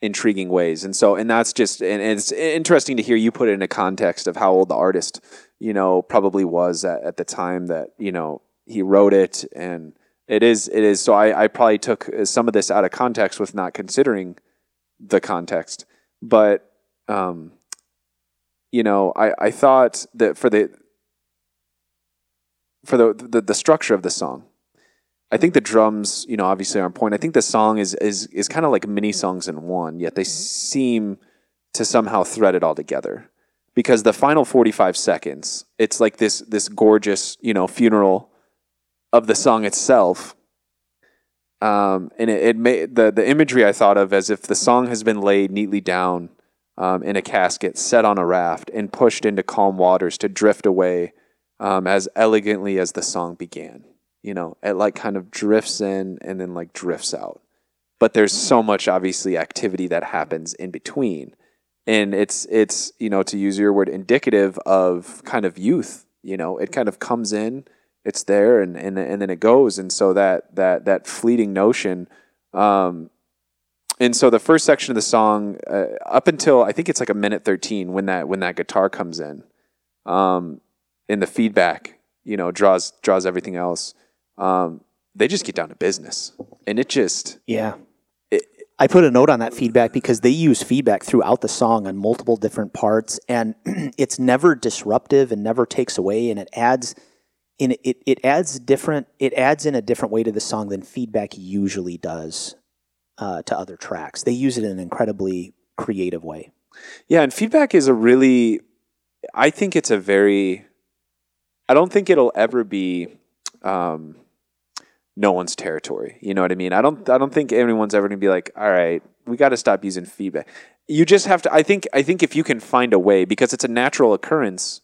intriguing ways. And so, and that's just, and it's interesting to hear you put it in a context of how old the artist, you know, probably was at, at the time that, you know, he wrote it. And it is, it is. So I, I probably took some of this out of context with not considering the context. But, um, you know, I, I thought that for the, for the, the, the structure of the song, I think the drums, you know, obviously are on point. I think the song is is is kind of like mini songs in one, yet they seem to somehow thread it all together. Because the final forty-five seconds, it's like this this gorgeous, you know, funeral of the song itself. Um, and it, it made the the imagery I thought of as if the song has been laid neatly down um, in a casket, set on a raft, and pushed into calm waters to drift away um, as elegantly as the song began. You know, it like kind of drifts in and then like drifts out. But there's so much obviously activity that happens in between. And it's, it's, you know, to use your word, indicative of kind of youth, you know, it kind of comes in, it's there and, and, and then it goes. And so that, that, that fleeting notion. Um, and so the first section of the song uh, up until, I think it's like a minute thirteen when that, when that guitar comes in, um, and the feedback, you know, draws, draws everything else. Um, they just get down to business, and it just yeah. It, it, I put a note on that feedback because they use feedback throughout the song on multiple different parts, and it's never disruptive and never takes away, and it adds in it, it adds different it adds in a different way to the song than feedback usually does uh, to other tracks. They use it in an incredibly creative way. Yeah, and feedback is a really I think it's a very I don't think it'll ever be. Um, no one's territory. You know what I mean? I don't I don't think anyone's ever gonna be like, all right, we gotta stop using feedback. You just have to I think I think if you can find a way, because it's a natural occurrence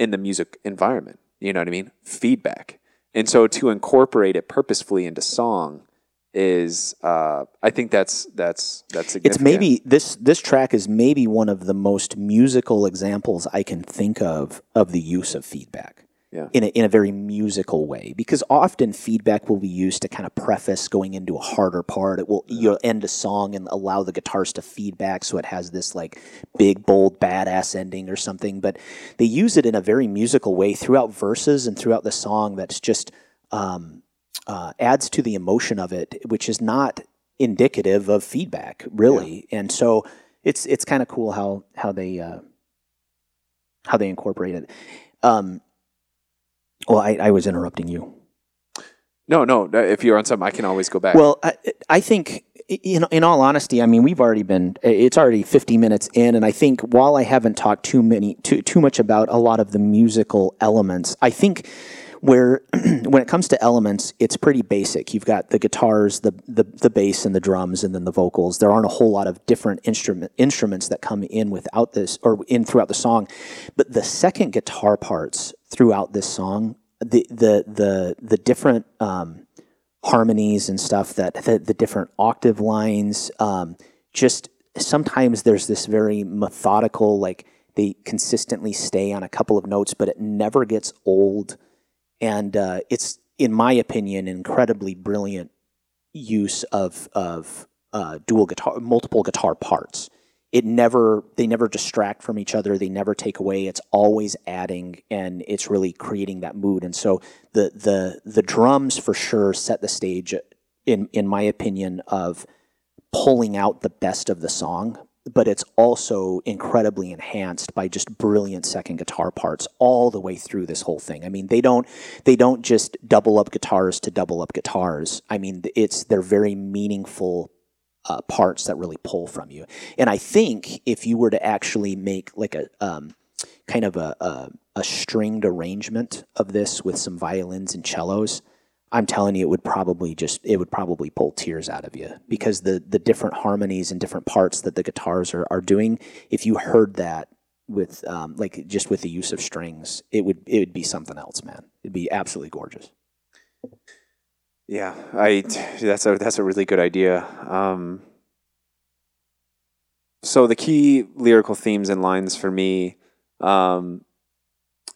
in the music environment, you know what I mean? Feedback. And so to incorporate it purposefully into song is uh, I think that's that's that's significant. It's maybe this this track is maybe one of the most musical examples I can think of of the use of feedback. Yeah. In a, in a very musical way, because often feedback will be used to kind of preface going into a harder part. It will you'll end a song and allow the guitars to feedback, so it has this like big, bold, badass ending or something. But they use it in a very musical way throughout verses and throughout the song. That's just um, uh, adds to the emotion of it, which is not indicative of feedback, really. Yeah. And so it's it's kind of cool how how they uh, how they incorporate it. Um, well, I, I was interrupting you. No, no. If you're on something, I can always go back. Well, I, I think, in, in all honesty, I mean, we've already been, it's already fifty minutes in, and I think while I haven't talked too many, too, too much about a lot of the musical elements, I think where, when it comes to elements, it's pretty basic. You've got the guitars, the, the, the bass, and the drums, and then the vocals. There aren't a whole lot of different instrument instruments that come in without this, or in throughout the song. But the second guitar parts throughout this song, The, the the the different um, harmonies and stuff, that the, the different octave lines, um, just sometimes there's this very methodical, like they consistently stay on a couple of notes, but it never gets old. And uh, it's, in my opinion, incredibly brilliant use of of uh, dual guitar, multiple guitar parts. It never, they never distract from each other. They never take away. It's always adding, and it's really creating that mood. And so the the the drums for sure set the stage, in in my opinion, of pulling out the best of the song. But it's also incredibly enhanced by just brilliant second guitar parts all the way through this whole thing. I mean, they don't they don't just double up guitars to double up guitars. I mean, it's they're very meaningful Uh, parts that really pull from you. And I think if you were to actually make like a um, kind of a, a a stringed arrangement of this with some violins and cellos, I'm telling you, it would probably just it would probably pull tears out of you, because the the different harmonies and different parts that the guitars are, are doing, if you heard that with um, like just with the use of strings, it would it would be something else, man. It'd be absolutely gorgeous. Yeah, I that's a that's a really good idea. Um, so the key lyrical themes and lines for me, um,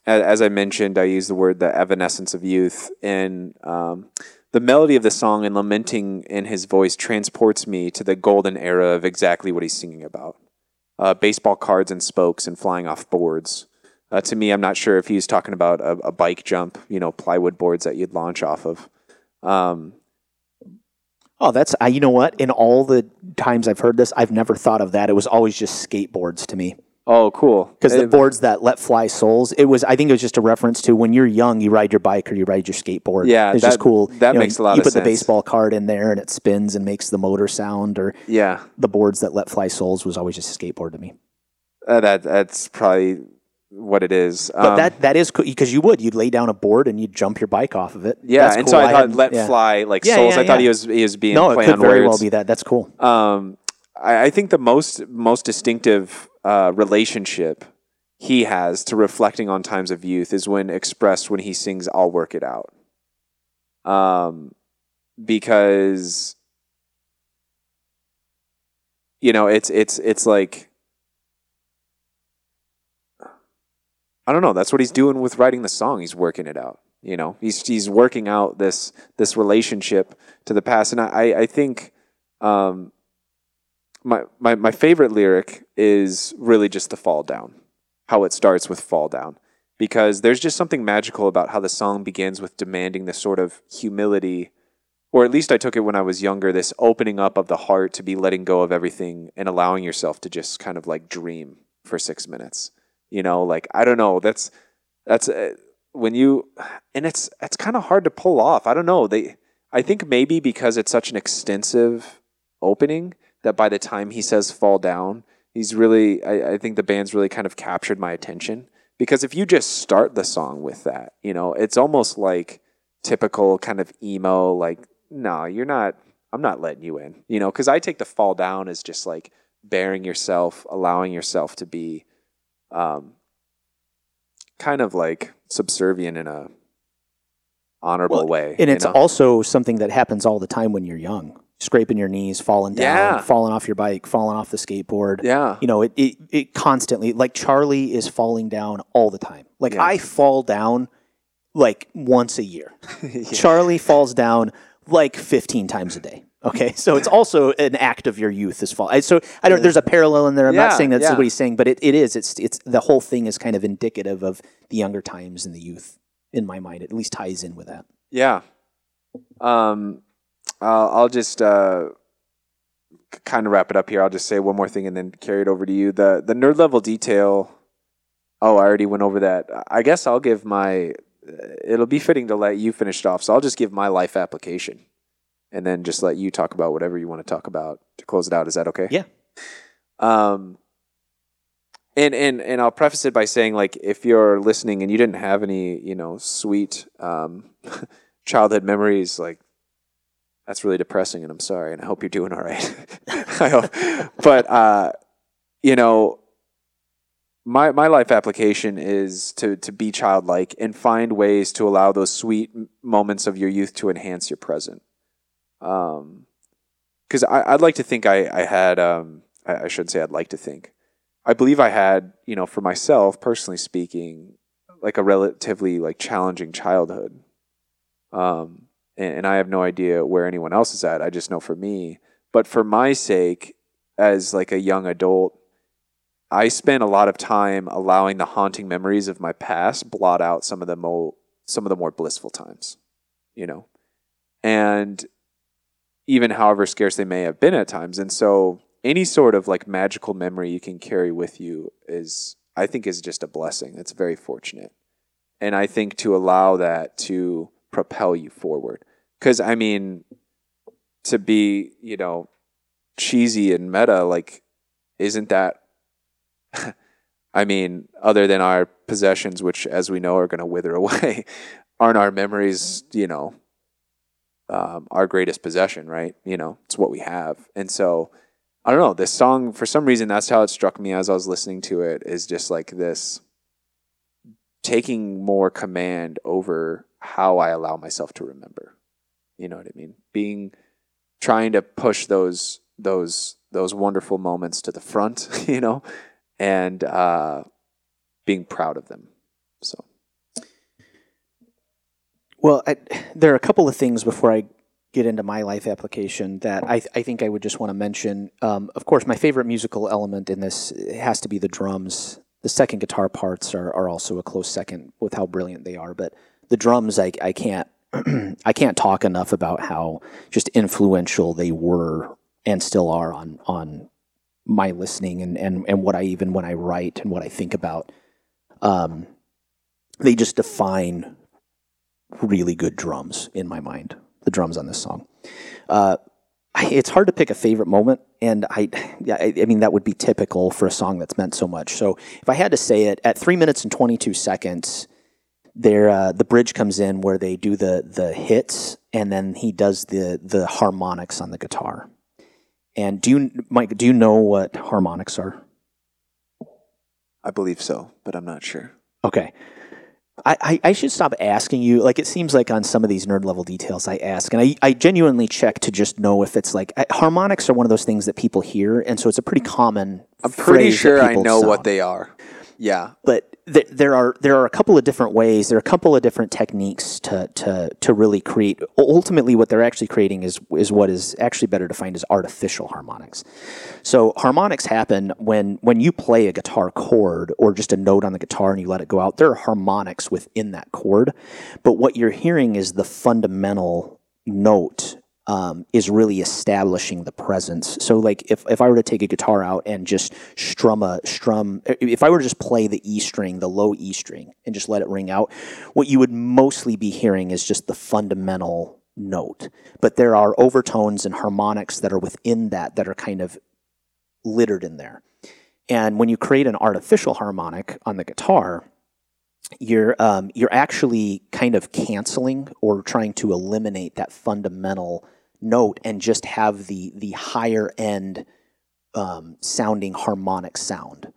as, as I mentioned, I use the word the evanescence of youth, and um, the melody of the song and lamenting in his voice transports me to the golden era of exactly what he's singing about: uh, baseball cards and spokes and flying off boards. Uh, to me, I'm not sure if he's talking about a, a bike jump, you know, plywood boards that you'd launch off of. Um, oh, that's, I, you know what? In all the times I've heard this, I've never thought of that. It was always just skateboards to me. Oh, cool. Because the boards that let fly souls, it was, I think it was just a reference to when you're young, you ride your bike or you ride your skateboard. Yeah. It's that, just cool. That you makes know, a lot of sense. You put the baseball card in there and it spins and makes the motor sound, or yeah. The boards that let fly souls was always just a skateboard to me. Uh, that, that's probably what it is. But um, that, that is cool, because you would, you'd lay down a board and you'd jump your bike off of it. Yeah. That's and cool. so I, I thought had, let yeah. fly like yeah, souls. Yeah, I yeah. thought he was, he was being no, playing on words. No, it could very well be that. That's cool. Um, I, I think the most, most distinctive uh, relationship he has to reflecting on times of youth is when expressed when he sings, "I'll work it out." Um, because, you know, it's, it's, it's like, I don't know. That's what he's doing with writing the song. He's working it out. You know, he's he's working out this this relationship to the past. And I I think um, my my my favorite lyric is really just the fall down. How it starts with fall down, because there's just something magical about how the song begins with demanding this sort of humility, or at least I took it when I was younger. This opening up of the heart to be letting go of everything and allowing yourself to just kind of like dream for six minutes. You know, like, I don't know, that's, that's uh, when you, and it's, it's kind of hard to pull off. I don't know. They, I think maybe because it's such an extensive opening that by the time he says fall down, he's really, I, I think the band's really kind of captured my attention, because if you just start the song with that, you know, it's almost like typical kind of emo, like, no, nah, you're not, I'm not letting you in, you know, cause I take the fall down as just like bearing yourself, allowing yourself to be, Um, kind of like subservient in a honorable well, way. And it's know? also something that happens all the time when you're young. Scraping your knees, falling down, yeah. falling off your bike, falling off the skateboard. Yeah. You know, it, it, it constantly, like Charlie is falling down all the time. Like yeah. I fall down like once a year. yeah. Charlie falls down like fifteen times a day. Okay, so it's also an act of your youth as fall. So I don't. There's a parallel in there. I'm yeah, not saying that's yeah. what he's saying, but it, it is. It's it's the whole thing is kind of indicative of the younger times and the youth. In my mind, it at least ties in with that. Yeah. Um, I'll, I'll just uh, kind of wrap it up here. I'll just say one more thing and then carry it over to you. The the nerd level detail. Oh, I already went over that. I guess I'll give my. It'll be fitting to let you finish it off. So I'll just give my life application, and then just let you talk about whatever you want to talk about to close it out. Is that okay? Yeah. Um. And and and I'll preface it by saying, like, if you're listening and you didn't have any, you know, sweet um, childhood memories, like, that's really depressing, and I'm sorry, and I hope you're doing all right. I hope. But uh, you know, my my life application is to to be childlike and find ways to allow those sweet moments of your youth to enhance your present. Um, because I I'd like to think I I had um I, I shouldn't say I'd like to think. I believe I had, you know, for myself, personally speaking, like a relatively like challenging childhood. Um, and, and I have no idea where anyone else is at. I just know for me, but for my sake, as like a young adult, I spent a lot of time allowing the haunting memories of my past blot out some of the mo- some of the more blissful times, you know, and even however scarce they may have been at times. And so any sort of like magical memory you can carry with you is, I think, is just a blessing. It's very fortunate. And I think to allow that to propel you forward. Because, I mean, to be, you know, cheesy and meta, like, isn't that, I mean, other than our possessions, which, as we know, are going to wither away, aren't our memories, you know, um, our greatest possession, right? You know, it's what we have. And so, I don't know, this song, for some reason, that's how it struck me as I was listening to it, is just like this taking more command over how I allow myself to remember. You know what I mean? Being, trying to push those, those, those wonderful moments to the front, you know, and uh, being proud of them. So. Well, I, there are a couple of things before I get into my life application that I, th- I think I would just want to mention. Um, of course, my favorite musical element in this has to be the drums. The second guitar parts are, are also a close second with how brilliant they are. But the drums, I, I can't I can't talk enough about how just influential they were and still are on on my listening and, and, and what I even when I write and what I think about. Um, they just define really good drums in my mind. The drums on this song. Uh, it's hard to pick a favorite moment, and I, I, I mean, that would be typical for a song that's meant so much. So if I had to say it, at three minutes and twenty-two seconds, there uh, the bridge comes in where they do the the hits, and then he does the the harmonics on the guitar. And do you, Mike? Do you know what harmonics are? I believe so, but I'm not sure. Okay. I, I should stop asking you. Like, it seems like on some of these nerd level details I ask, and I, I genuinely check to just know if it's like I, harmonics are one of those things that people hear, and so it's a pretty common. I'm pretty sure I know sound. What they are. Yeah, but th- there are there are a couple of different ways. There are a couple of different techniques to to to really create. Ultimately, what they're actually creating is is what is actually better defined as artificial harmonics. So harmonics happen when when you play a guitar chord or just a note on the guitar and you let it go out. There are harmonics within that chord, but what you're hearing is the fundamental note. Um, is really establishing the presence. So, like, if, if I were to take a guitar out and just strum a strum, if I were to just play the E string, the low E string, and just let it ring out, what you would mostly be hearing is just the fundamental note. But there are overtones and harmonics that are within that that are kind of littered in there. And when you create an artificial harmonic on the guitar, you're um, you're actually kind of canceling or trying to eliminate that fundamental note and just have the the higher end um, sounding harmonic sound.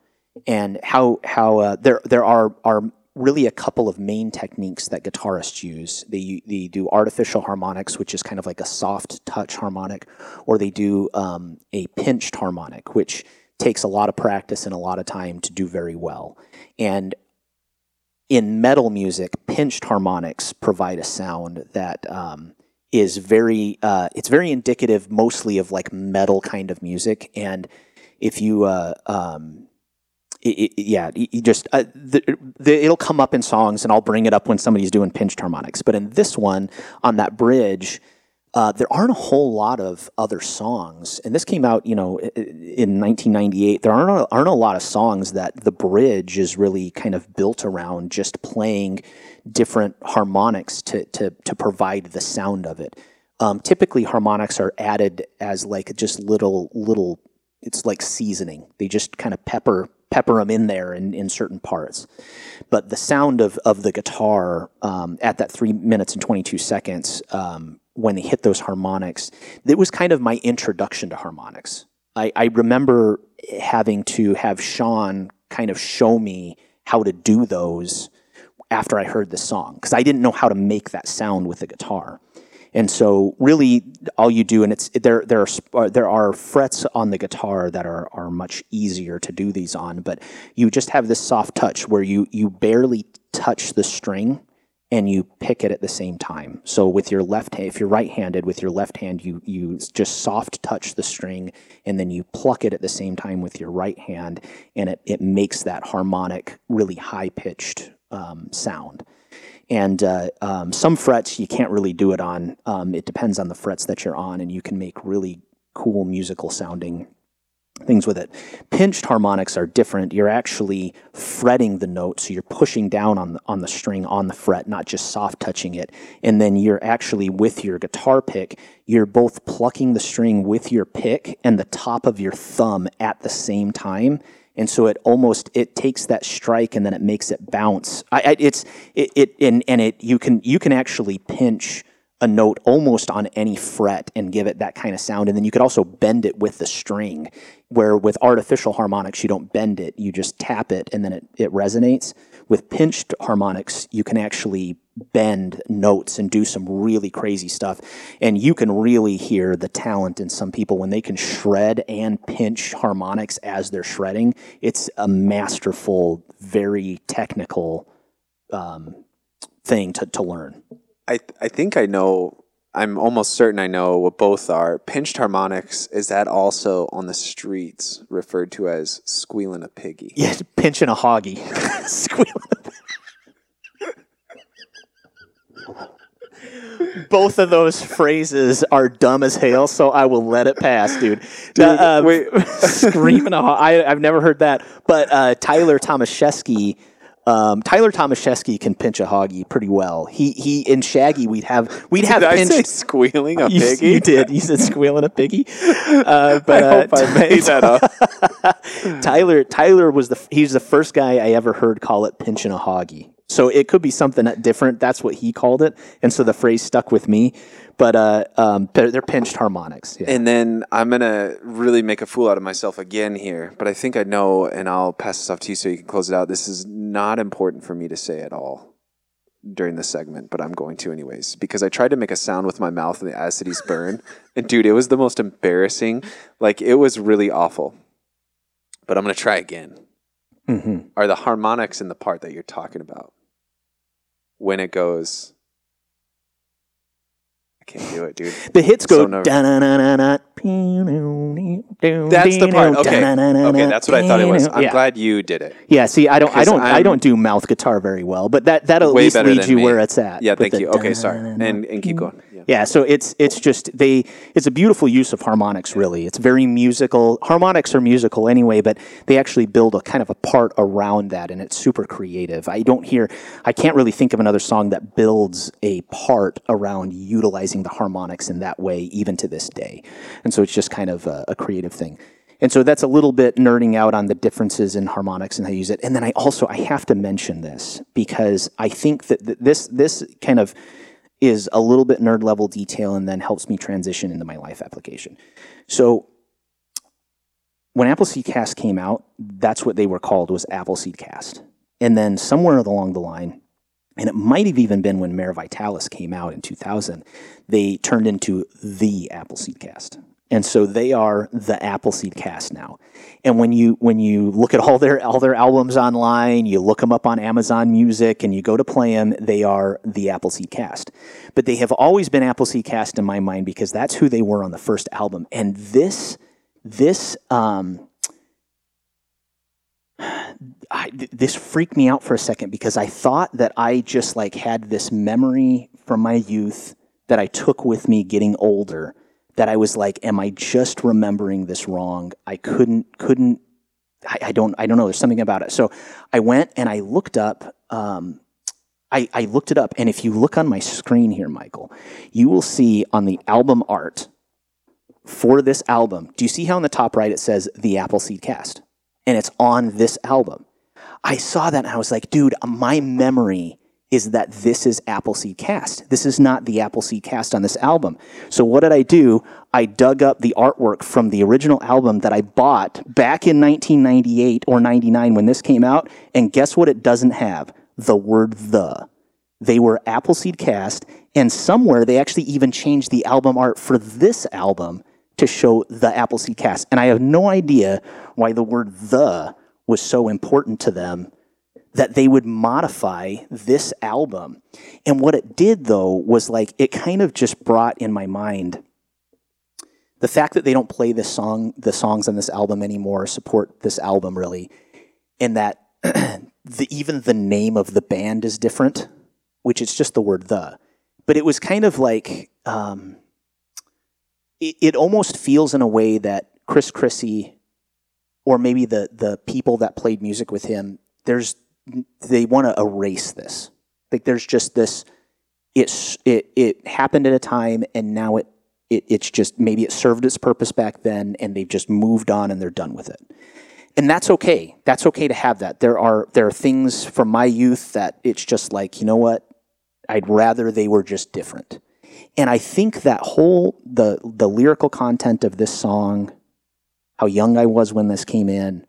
And how how uh, there there are are really a couple of main techniques that guitarists use. They they do artificial harmonics, which is kind of like a soft touch harmonic, or they do um, a pinched harmonic, which takes a lot of practice and a lot of time to do very well. And in metal music, pinched harmonics provide a sound that um, is very, uh, it's very indicative mostly of like metal kind of music. And if you, uh, um, It, it, yeah, you just uh, the, the, it'll come up in songs, and I'll bring it up when somebody's doing pinched harmonics. But in this one, on that bridge, uh, there aren't a whole lot of other songs. And this came out, you know, in nineteen ninety-eight. There aren't a, aren't a lot of songs that the bridge is really kind of built around, just playing different harmonics to to to provide the sound of it. Um, typically, harmonics are added as like just little little. It's like seasoning. They just kind of pepper. pepper them in there in, in certain parts. But the sound of, of the guitar um, at that three minutes and twenty-two seconds, um, when they hit those harmonics, it was kind of my introduction to harmonics. I, I remember having to have Sean kind of show me how to do those after I heard the song, because I didn't know how to make that sound with the guitar. And so, really, all you do, and it's there. There are there are frets on the guitar that are, are much easier to do these on, but you just have this soft touch where you you barely touch the string, and you pick it at the same time. So, with your left hand, if you're right-handed, with your left hand, you you just soft touch the string, and then you pluck it at the same time with your right hand, and it it makes that harmonic, really high-pitched um, sound. And uh, um, some frets you can't really do it on. Um, it depends on the frets that you're on, and you can make really cool musical sounding things with it. Pinched harmonics are different. You're actually fretting the note, so you're pushing down on the, on the string on the fret, not just soft touching it. And then you're actually, with your guitar pick, you're both plucking the string with your pick and the top of your thumb at the same time. And so it almost, it takes that strike and then it makes it bounce. I, I, it's it, it and and it you can you can actually pinch a note almost on any fret and give it that kind of sound. And then you could also bend it with the string, where with artificial harmonics you don't bend it, you just tap it and then it, it resonates. With pinched harmonics, you can actually bend notes and do some really crazy stuff. And you can really hear the talent in some people when they can shred and pinch harmonics as they're shredding. It's a masterful, very technical um, thing to, to learn. I th- I think I know, I'm almost certain I know what both are. Pinched harmonics, is that also on the streets referred to as squealing a piggy? Yeah, pinching a hoggy. Squealing a piggy. Both of those phrases are dumb as hell, so I will let it pass, dude. dude uh, wait. Screaming a hog. I, I've never heard that. But uh, Tyler Tomaszewski... Um, Tyler Tomaszewski can pinch a hoggy pretty well. He he in Shaggy we'd have we'd have did pinched I say squealing a you, piggy. You did. You said squealing a piggy. Uh, but I hope uh, I made that up. Tyler Tyler was the he's the first guy I ever heard call it pinching a hoggy. So it could be something different. That's what he called it, and so the phrase stuck with me. But uh, um, they're, they're pinched harmonics. Yeah. And then I'm gonna really make a fool out of myself again here. But I think I know, and I'll pass this off to you so you can close it out. This is not important for me to say at all during this segment, but I'm going to anyways because I tried to make a sound with my mouth and the acidities burn. And dude, it was the most embarrassing. Like it was really awful. But I'm gonna try again. Mm-hmm. Are the harmonics in the part that you're talking about? When it goes, I can't do it, dude. The hits go. So that's the part. Okay, okay, that's what I thought it was. I'm yeah. glad you did it. Yeah, see, I don't, I don't, I'm, I don't do mouth guitar very well, but that that'll at least lead you me. Where it's at. Yeah, thank you. Okay, sorry, and and keep going. Yeah. yeah, so it's it's just they. It's a beautiful use of harmonics. Really, it's very musical. Harmonics are musical anyway, but they actually build a kind of a part around that, and it's super creative. I don't hear, I can't really think of another song that builds a part around utilizing the harmonics in that way, even to this day. And so it's just kind of a, a creative thing. And so that's a little bit nerding out on the differences in harmonics and how you use it. And then I also, I have to mention this because I think that th- this this kind of is a little bit nerd level detail and then helps me transition into my life application. So when Appleseed Cast came out, that's what they were called, was Appleseed Cast. And then somewhere along the line, and it might have even been when Mare Vitalis came out in two thousand, they turned into the Appleseed Cast. And so they are the Appleseed Cast now. And when you when you look at all their all their albums online, you look them up on Amazon Music, and you go to play them, they are the Appleseed Cast. But they have always been Appleseed Cast in my mind because that's who they were on the first album. And this this um, I, th- this freaked me out for a second because I thought that I just like had this memory from my youth that I took with me getting older that I was like, am I just remembering this wrong? I couldn't, couldn't, I, I don't, I don't know. There's something about it. So I went and I looked up, um, I, I looked it up. And if you look on my screen here, Michael, you will see on the album art for this album, do you see how in the top right it says the Appleseed Cast? And it's on this album. I saw that and I was like, dude, my memory is that this is Appleseed Cast. This is not the Appleseed Cast on this album. So what did I do? I dug up the artwork from the original album that I bought back in nineteen ninety-eight or ninety-nine when this came out. And guess what it doesn't have? The word the. They were Appleseed Cast. And somewhere they actually even changed the album art for this album to show the Appleseed Cast. And I have no idea why the word the was so important to them that they would modify this album. And what it did, though, was like it kind of just brought in my mind the fact that they don't play this song, the songs on this album anymore, support this album, really, and that the, even the name of the band is different, which it's just the word the. But it was kind of like, um, it, it almost feels in a way that Chris Chrissy, or maybe the the people that played music with him, there's they want to erase this. Like there's just this, it's, it it happened at a time and now it, it it's just, maybe it served its purpose back then and they've just moved on and they're done with it. And that's okay. That's okay to have that. There are, there are things from my youth that it's just like, you know what? I'd rather they were just different. And I think that whole, the the lyrical content of this song, how young I was when this came in,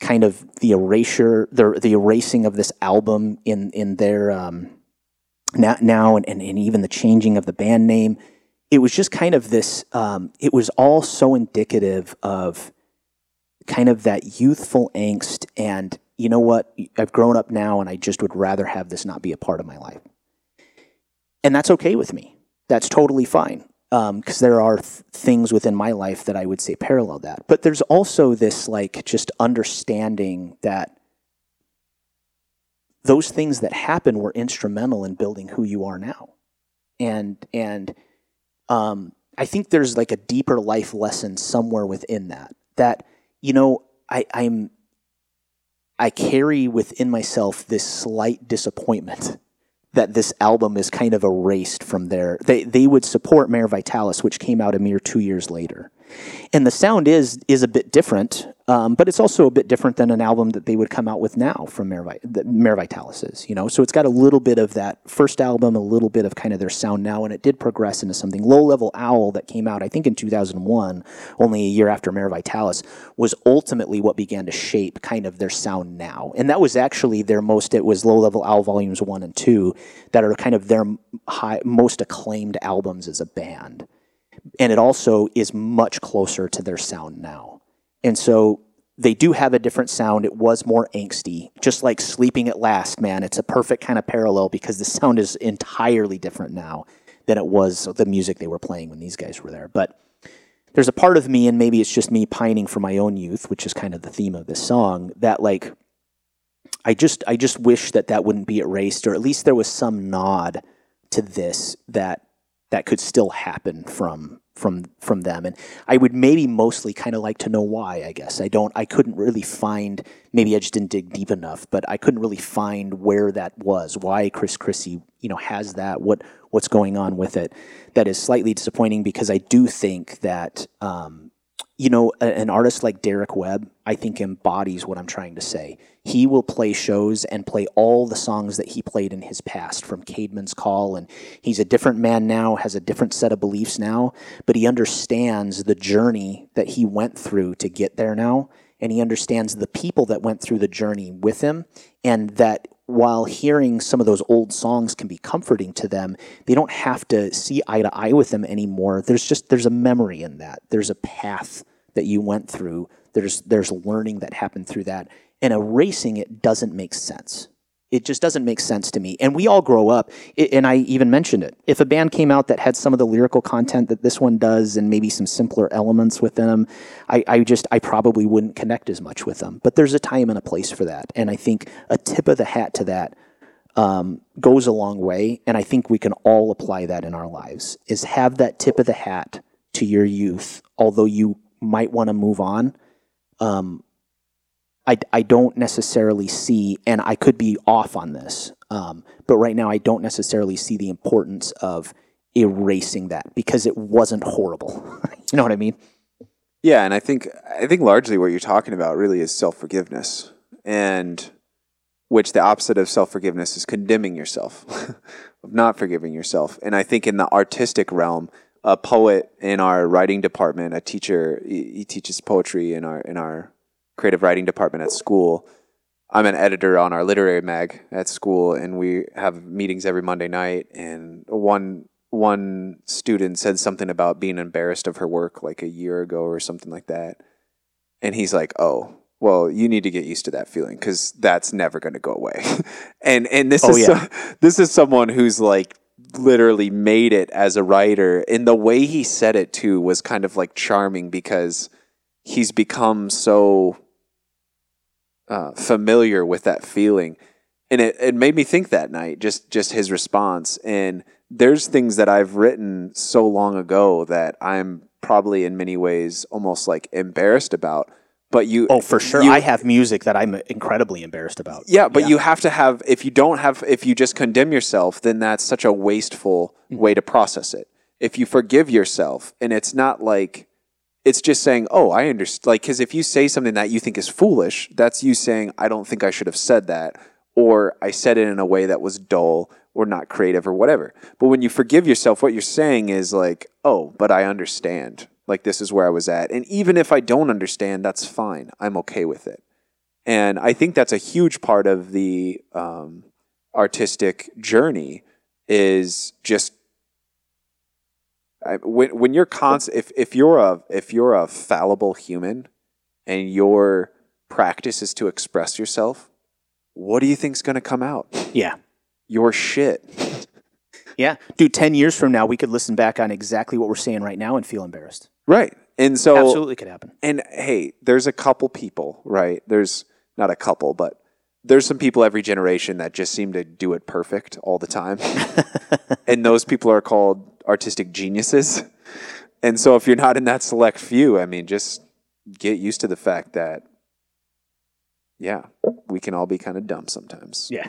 kind of the erasure, the the erasing of this album in in their um, now, now and, and, and even the changing of the band name, it was just kind of this, um, it was all so indicative of kind of that youthful angst and, you know what, I've grown up now and I just would rather have this not be a part of my life. And that's okay with me. That's totally fine. Um, because there are th- things within my life that I would say parallel that. But there's also this, like, just understanding that those things that happened were instrumental in building who you are now. And and um, I think there's, like, a deeper life lesson somewhere within that. That, you know, I, I'm, I carry within myself this slight disappointment that this album is kind of erased from there. They they would support Mare Vitalis, which came out a mere two years later. And the sound is is a bit different, um, but it's also a bit different than an album that they would come out with now from Mare, Mare Vitalis is, you know? So it's got a little bit of that first album, a little bit of kind of their sound now, and it did progress into something. Low Level Owl that came out, I think, in two thousand one, only a year after Mare Vitalis, was ultimately what began to shape kind of their sound now. And that was actually their most, it was Low Level Owl Volumes one and two that are kind of their high, most acclaimed albums as a band. And it also is much closer to their sound now. And so they do have a different sound. It was more angsty, just like Sleeping at Last, man. It's a perfect kind of parallel because the sound is entirely different now than it was the music they were playing when these guys were there. But there's a part of me, and maybe it's just me pining for my own youth, which is kind of the theme of this song, that like I just I just wish that that wouldn't be erased, or at least there was some nod to this that that could still happen from from from them. And I would maybe mostly kind of like to know why, I guess. I don't, I couldn't really find, maybe I just didn't dig deep enough, but I couldn't really find where that was, why Chris Chrissy, you know, has that, what what's going on with it. That is slightly disappointing because I do think that, um, you know, a, an artist like Derek Webb, I think embodies what I'm trying to say. He will play shows and play all the songs that he played in his past from Cademan's Call, and he's a different man now, has a different set of beliefs now, but he understands the journey that he went through to get there now, and he understands the people that went through the journey with him, and that while hearing some of those old songs can be comforting to them, they don't have to see eye to eye with them anymore. There's just, there's a memory in that. There's a path that you went through. There's, there's learning that happened through that, and erasing it doesn't make sense. It just doesn't make sense to me. And we all grow up, and I even mentioned it. If a band came out that had some of the lyrical content that this one does and maybe some simpler elements with them, I, I just, I probably wouldn't connect as much with them. But there's a time and a place for that. And I think a tip of the hat to that um, goes a long way. And I think we can all apply that in our lives, is have that tip of the hat to your youth, although you might want to move on. Um, I, I don't necessarily see, and I could be off on this, um, but right now I don't necessarily see the importance of erasing that because it wasn't horrible. You know what I mean? Yeah, and I think I think largely what you're talking about really is self-forgiveness, and which the opposite of self-forgiveness is condemning yourself, of not forgiving yourself. And I think in the artistic realm, a poet in our writing department, a teacher, he, he teaches poetry in our in our creative writing department at school. I'm an editor on our literary mag at school, and we have meetings every Monday night, and one one student said something about being embarrassed of her work like a year ago or something like that. And he's like, oh, well, you need to get used to that feeling because that's never going to go away. and and this, oh, is yeah. so, this is someone who's like literally made it as a writer. And the way he said it too was kind of like charming because he's become so... Uh, familiar with that feeling, and it, it made me think that night, just just his response. And there's things that I've written so long ago that I'm probably in many ways almost like embarrassed about, but you oh for sure you, I have music that I'm incredibly embarrassed about. Yeah, but yeah. You have to have, if you don't have, if you just condemn yourself, then that's such a wasteful mm-hmm. way to process it. If you forgive yourself, and it's not like, it's just saying, oh, I understand. Like, because if you say something that you think is foolish, that's you saying, I don't think I should have said that, or I said it in a way that was dull or not creative or whatever. But when you forgive yourself, what you're saying is like, oh, but I understand. Like, this is where I was at. And even if I don't understand, that's fine. I'm okay with it. And I think that's a huge part of the um, artistic journey is just When when you're constant, if if you're a if you're a fallible human, and your practice is to express yourself, what do you think's going to come out? Yeah, your shit. Yeah, dude. Ten years from now, we could listen back on exactly what we're saying right now and feel embarrassed. Right, and so absolutely could happen. And hey, there's a couple people, right? There's not a couple, but there's some people every generation that just seem to do it perfect all the time, and those people are called artistic geniuses. And so if you're not in that select few, I mean, just get used to the fact that, yeah, we can all be kind of dumb sometimes. Yeah.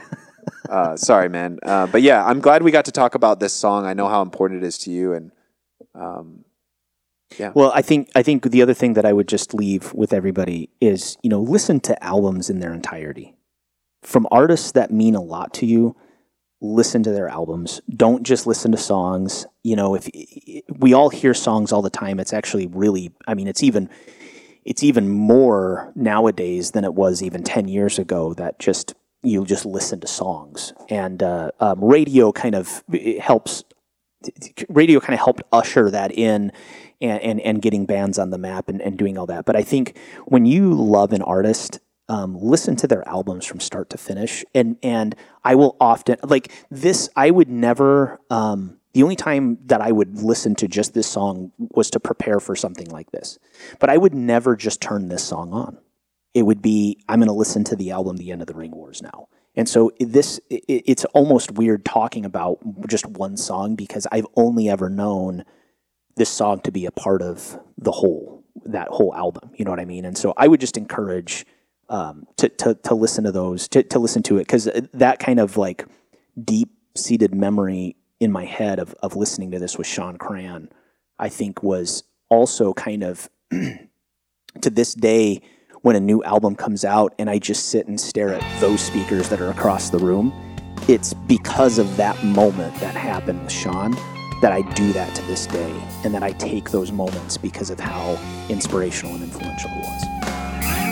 uh, sorry, man. Uh, but yeah, I'm glad we got to talk about this song. I know how important it is to you. And um, yeah. Well, I think, I think the other thing that I would just leave with everybody is, you know, listen to albums in their entirety from artists that mean a lot to you. Listen to their albums. Don't just listen to songs. You know, if we all hear songs all the time, it's actually really, I mean, it's even, it's even more nowadays than it was even ten years ago that just, you just listen to songs. And uh, um, radio kind of helps, radio kind of helped usher that in and, and, and getting bands on the map and, and doing all that. But I think when you love an artist, Um, listen to their albums from start to finish. And, and I will often, like this, I would never, um, the only time that I would listen to just this song was to prepare for something like this. But I would never just turn this song on. It would be, I'm going to listen to the album, The End of the Ring Wars now. And so this, it, it's almost weird talking about just one song because I've only ever known this song to be a part of the whole, that whole album. You know what I mean? And so I would just encourage Um, to, to, to listen to those, to, to listen to it. Cause that kind of like deep seated memory in my head of, of listening to this with Sean Cran, I think was also kind of to this day when a new album comes out and I just sit and stare at those speakers that are across the room. It's because of that moment that happened with Sean that I do that to this day. And that I take those moments because of how inspirational and influential it was.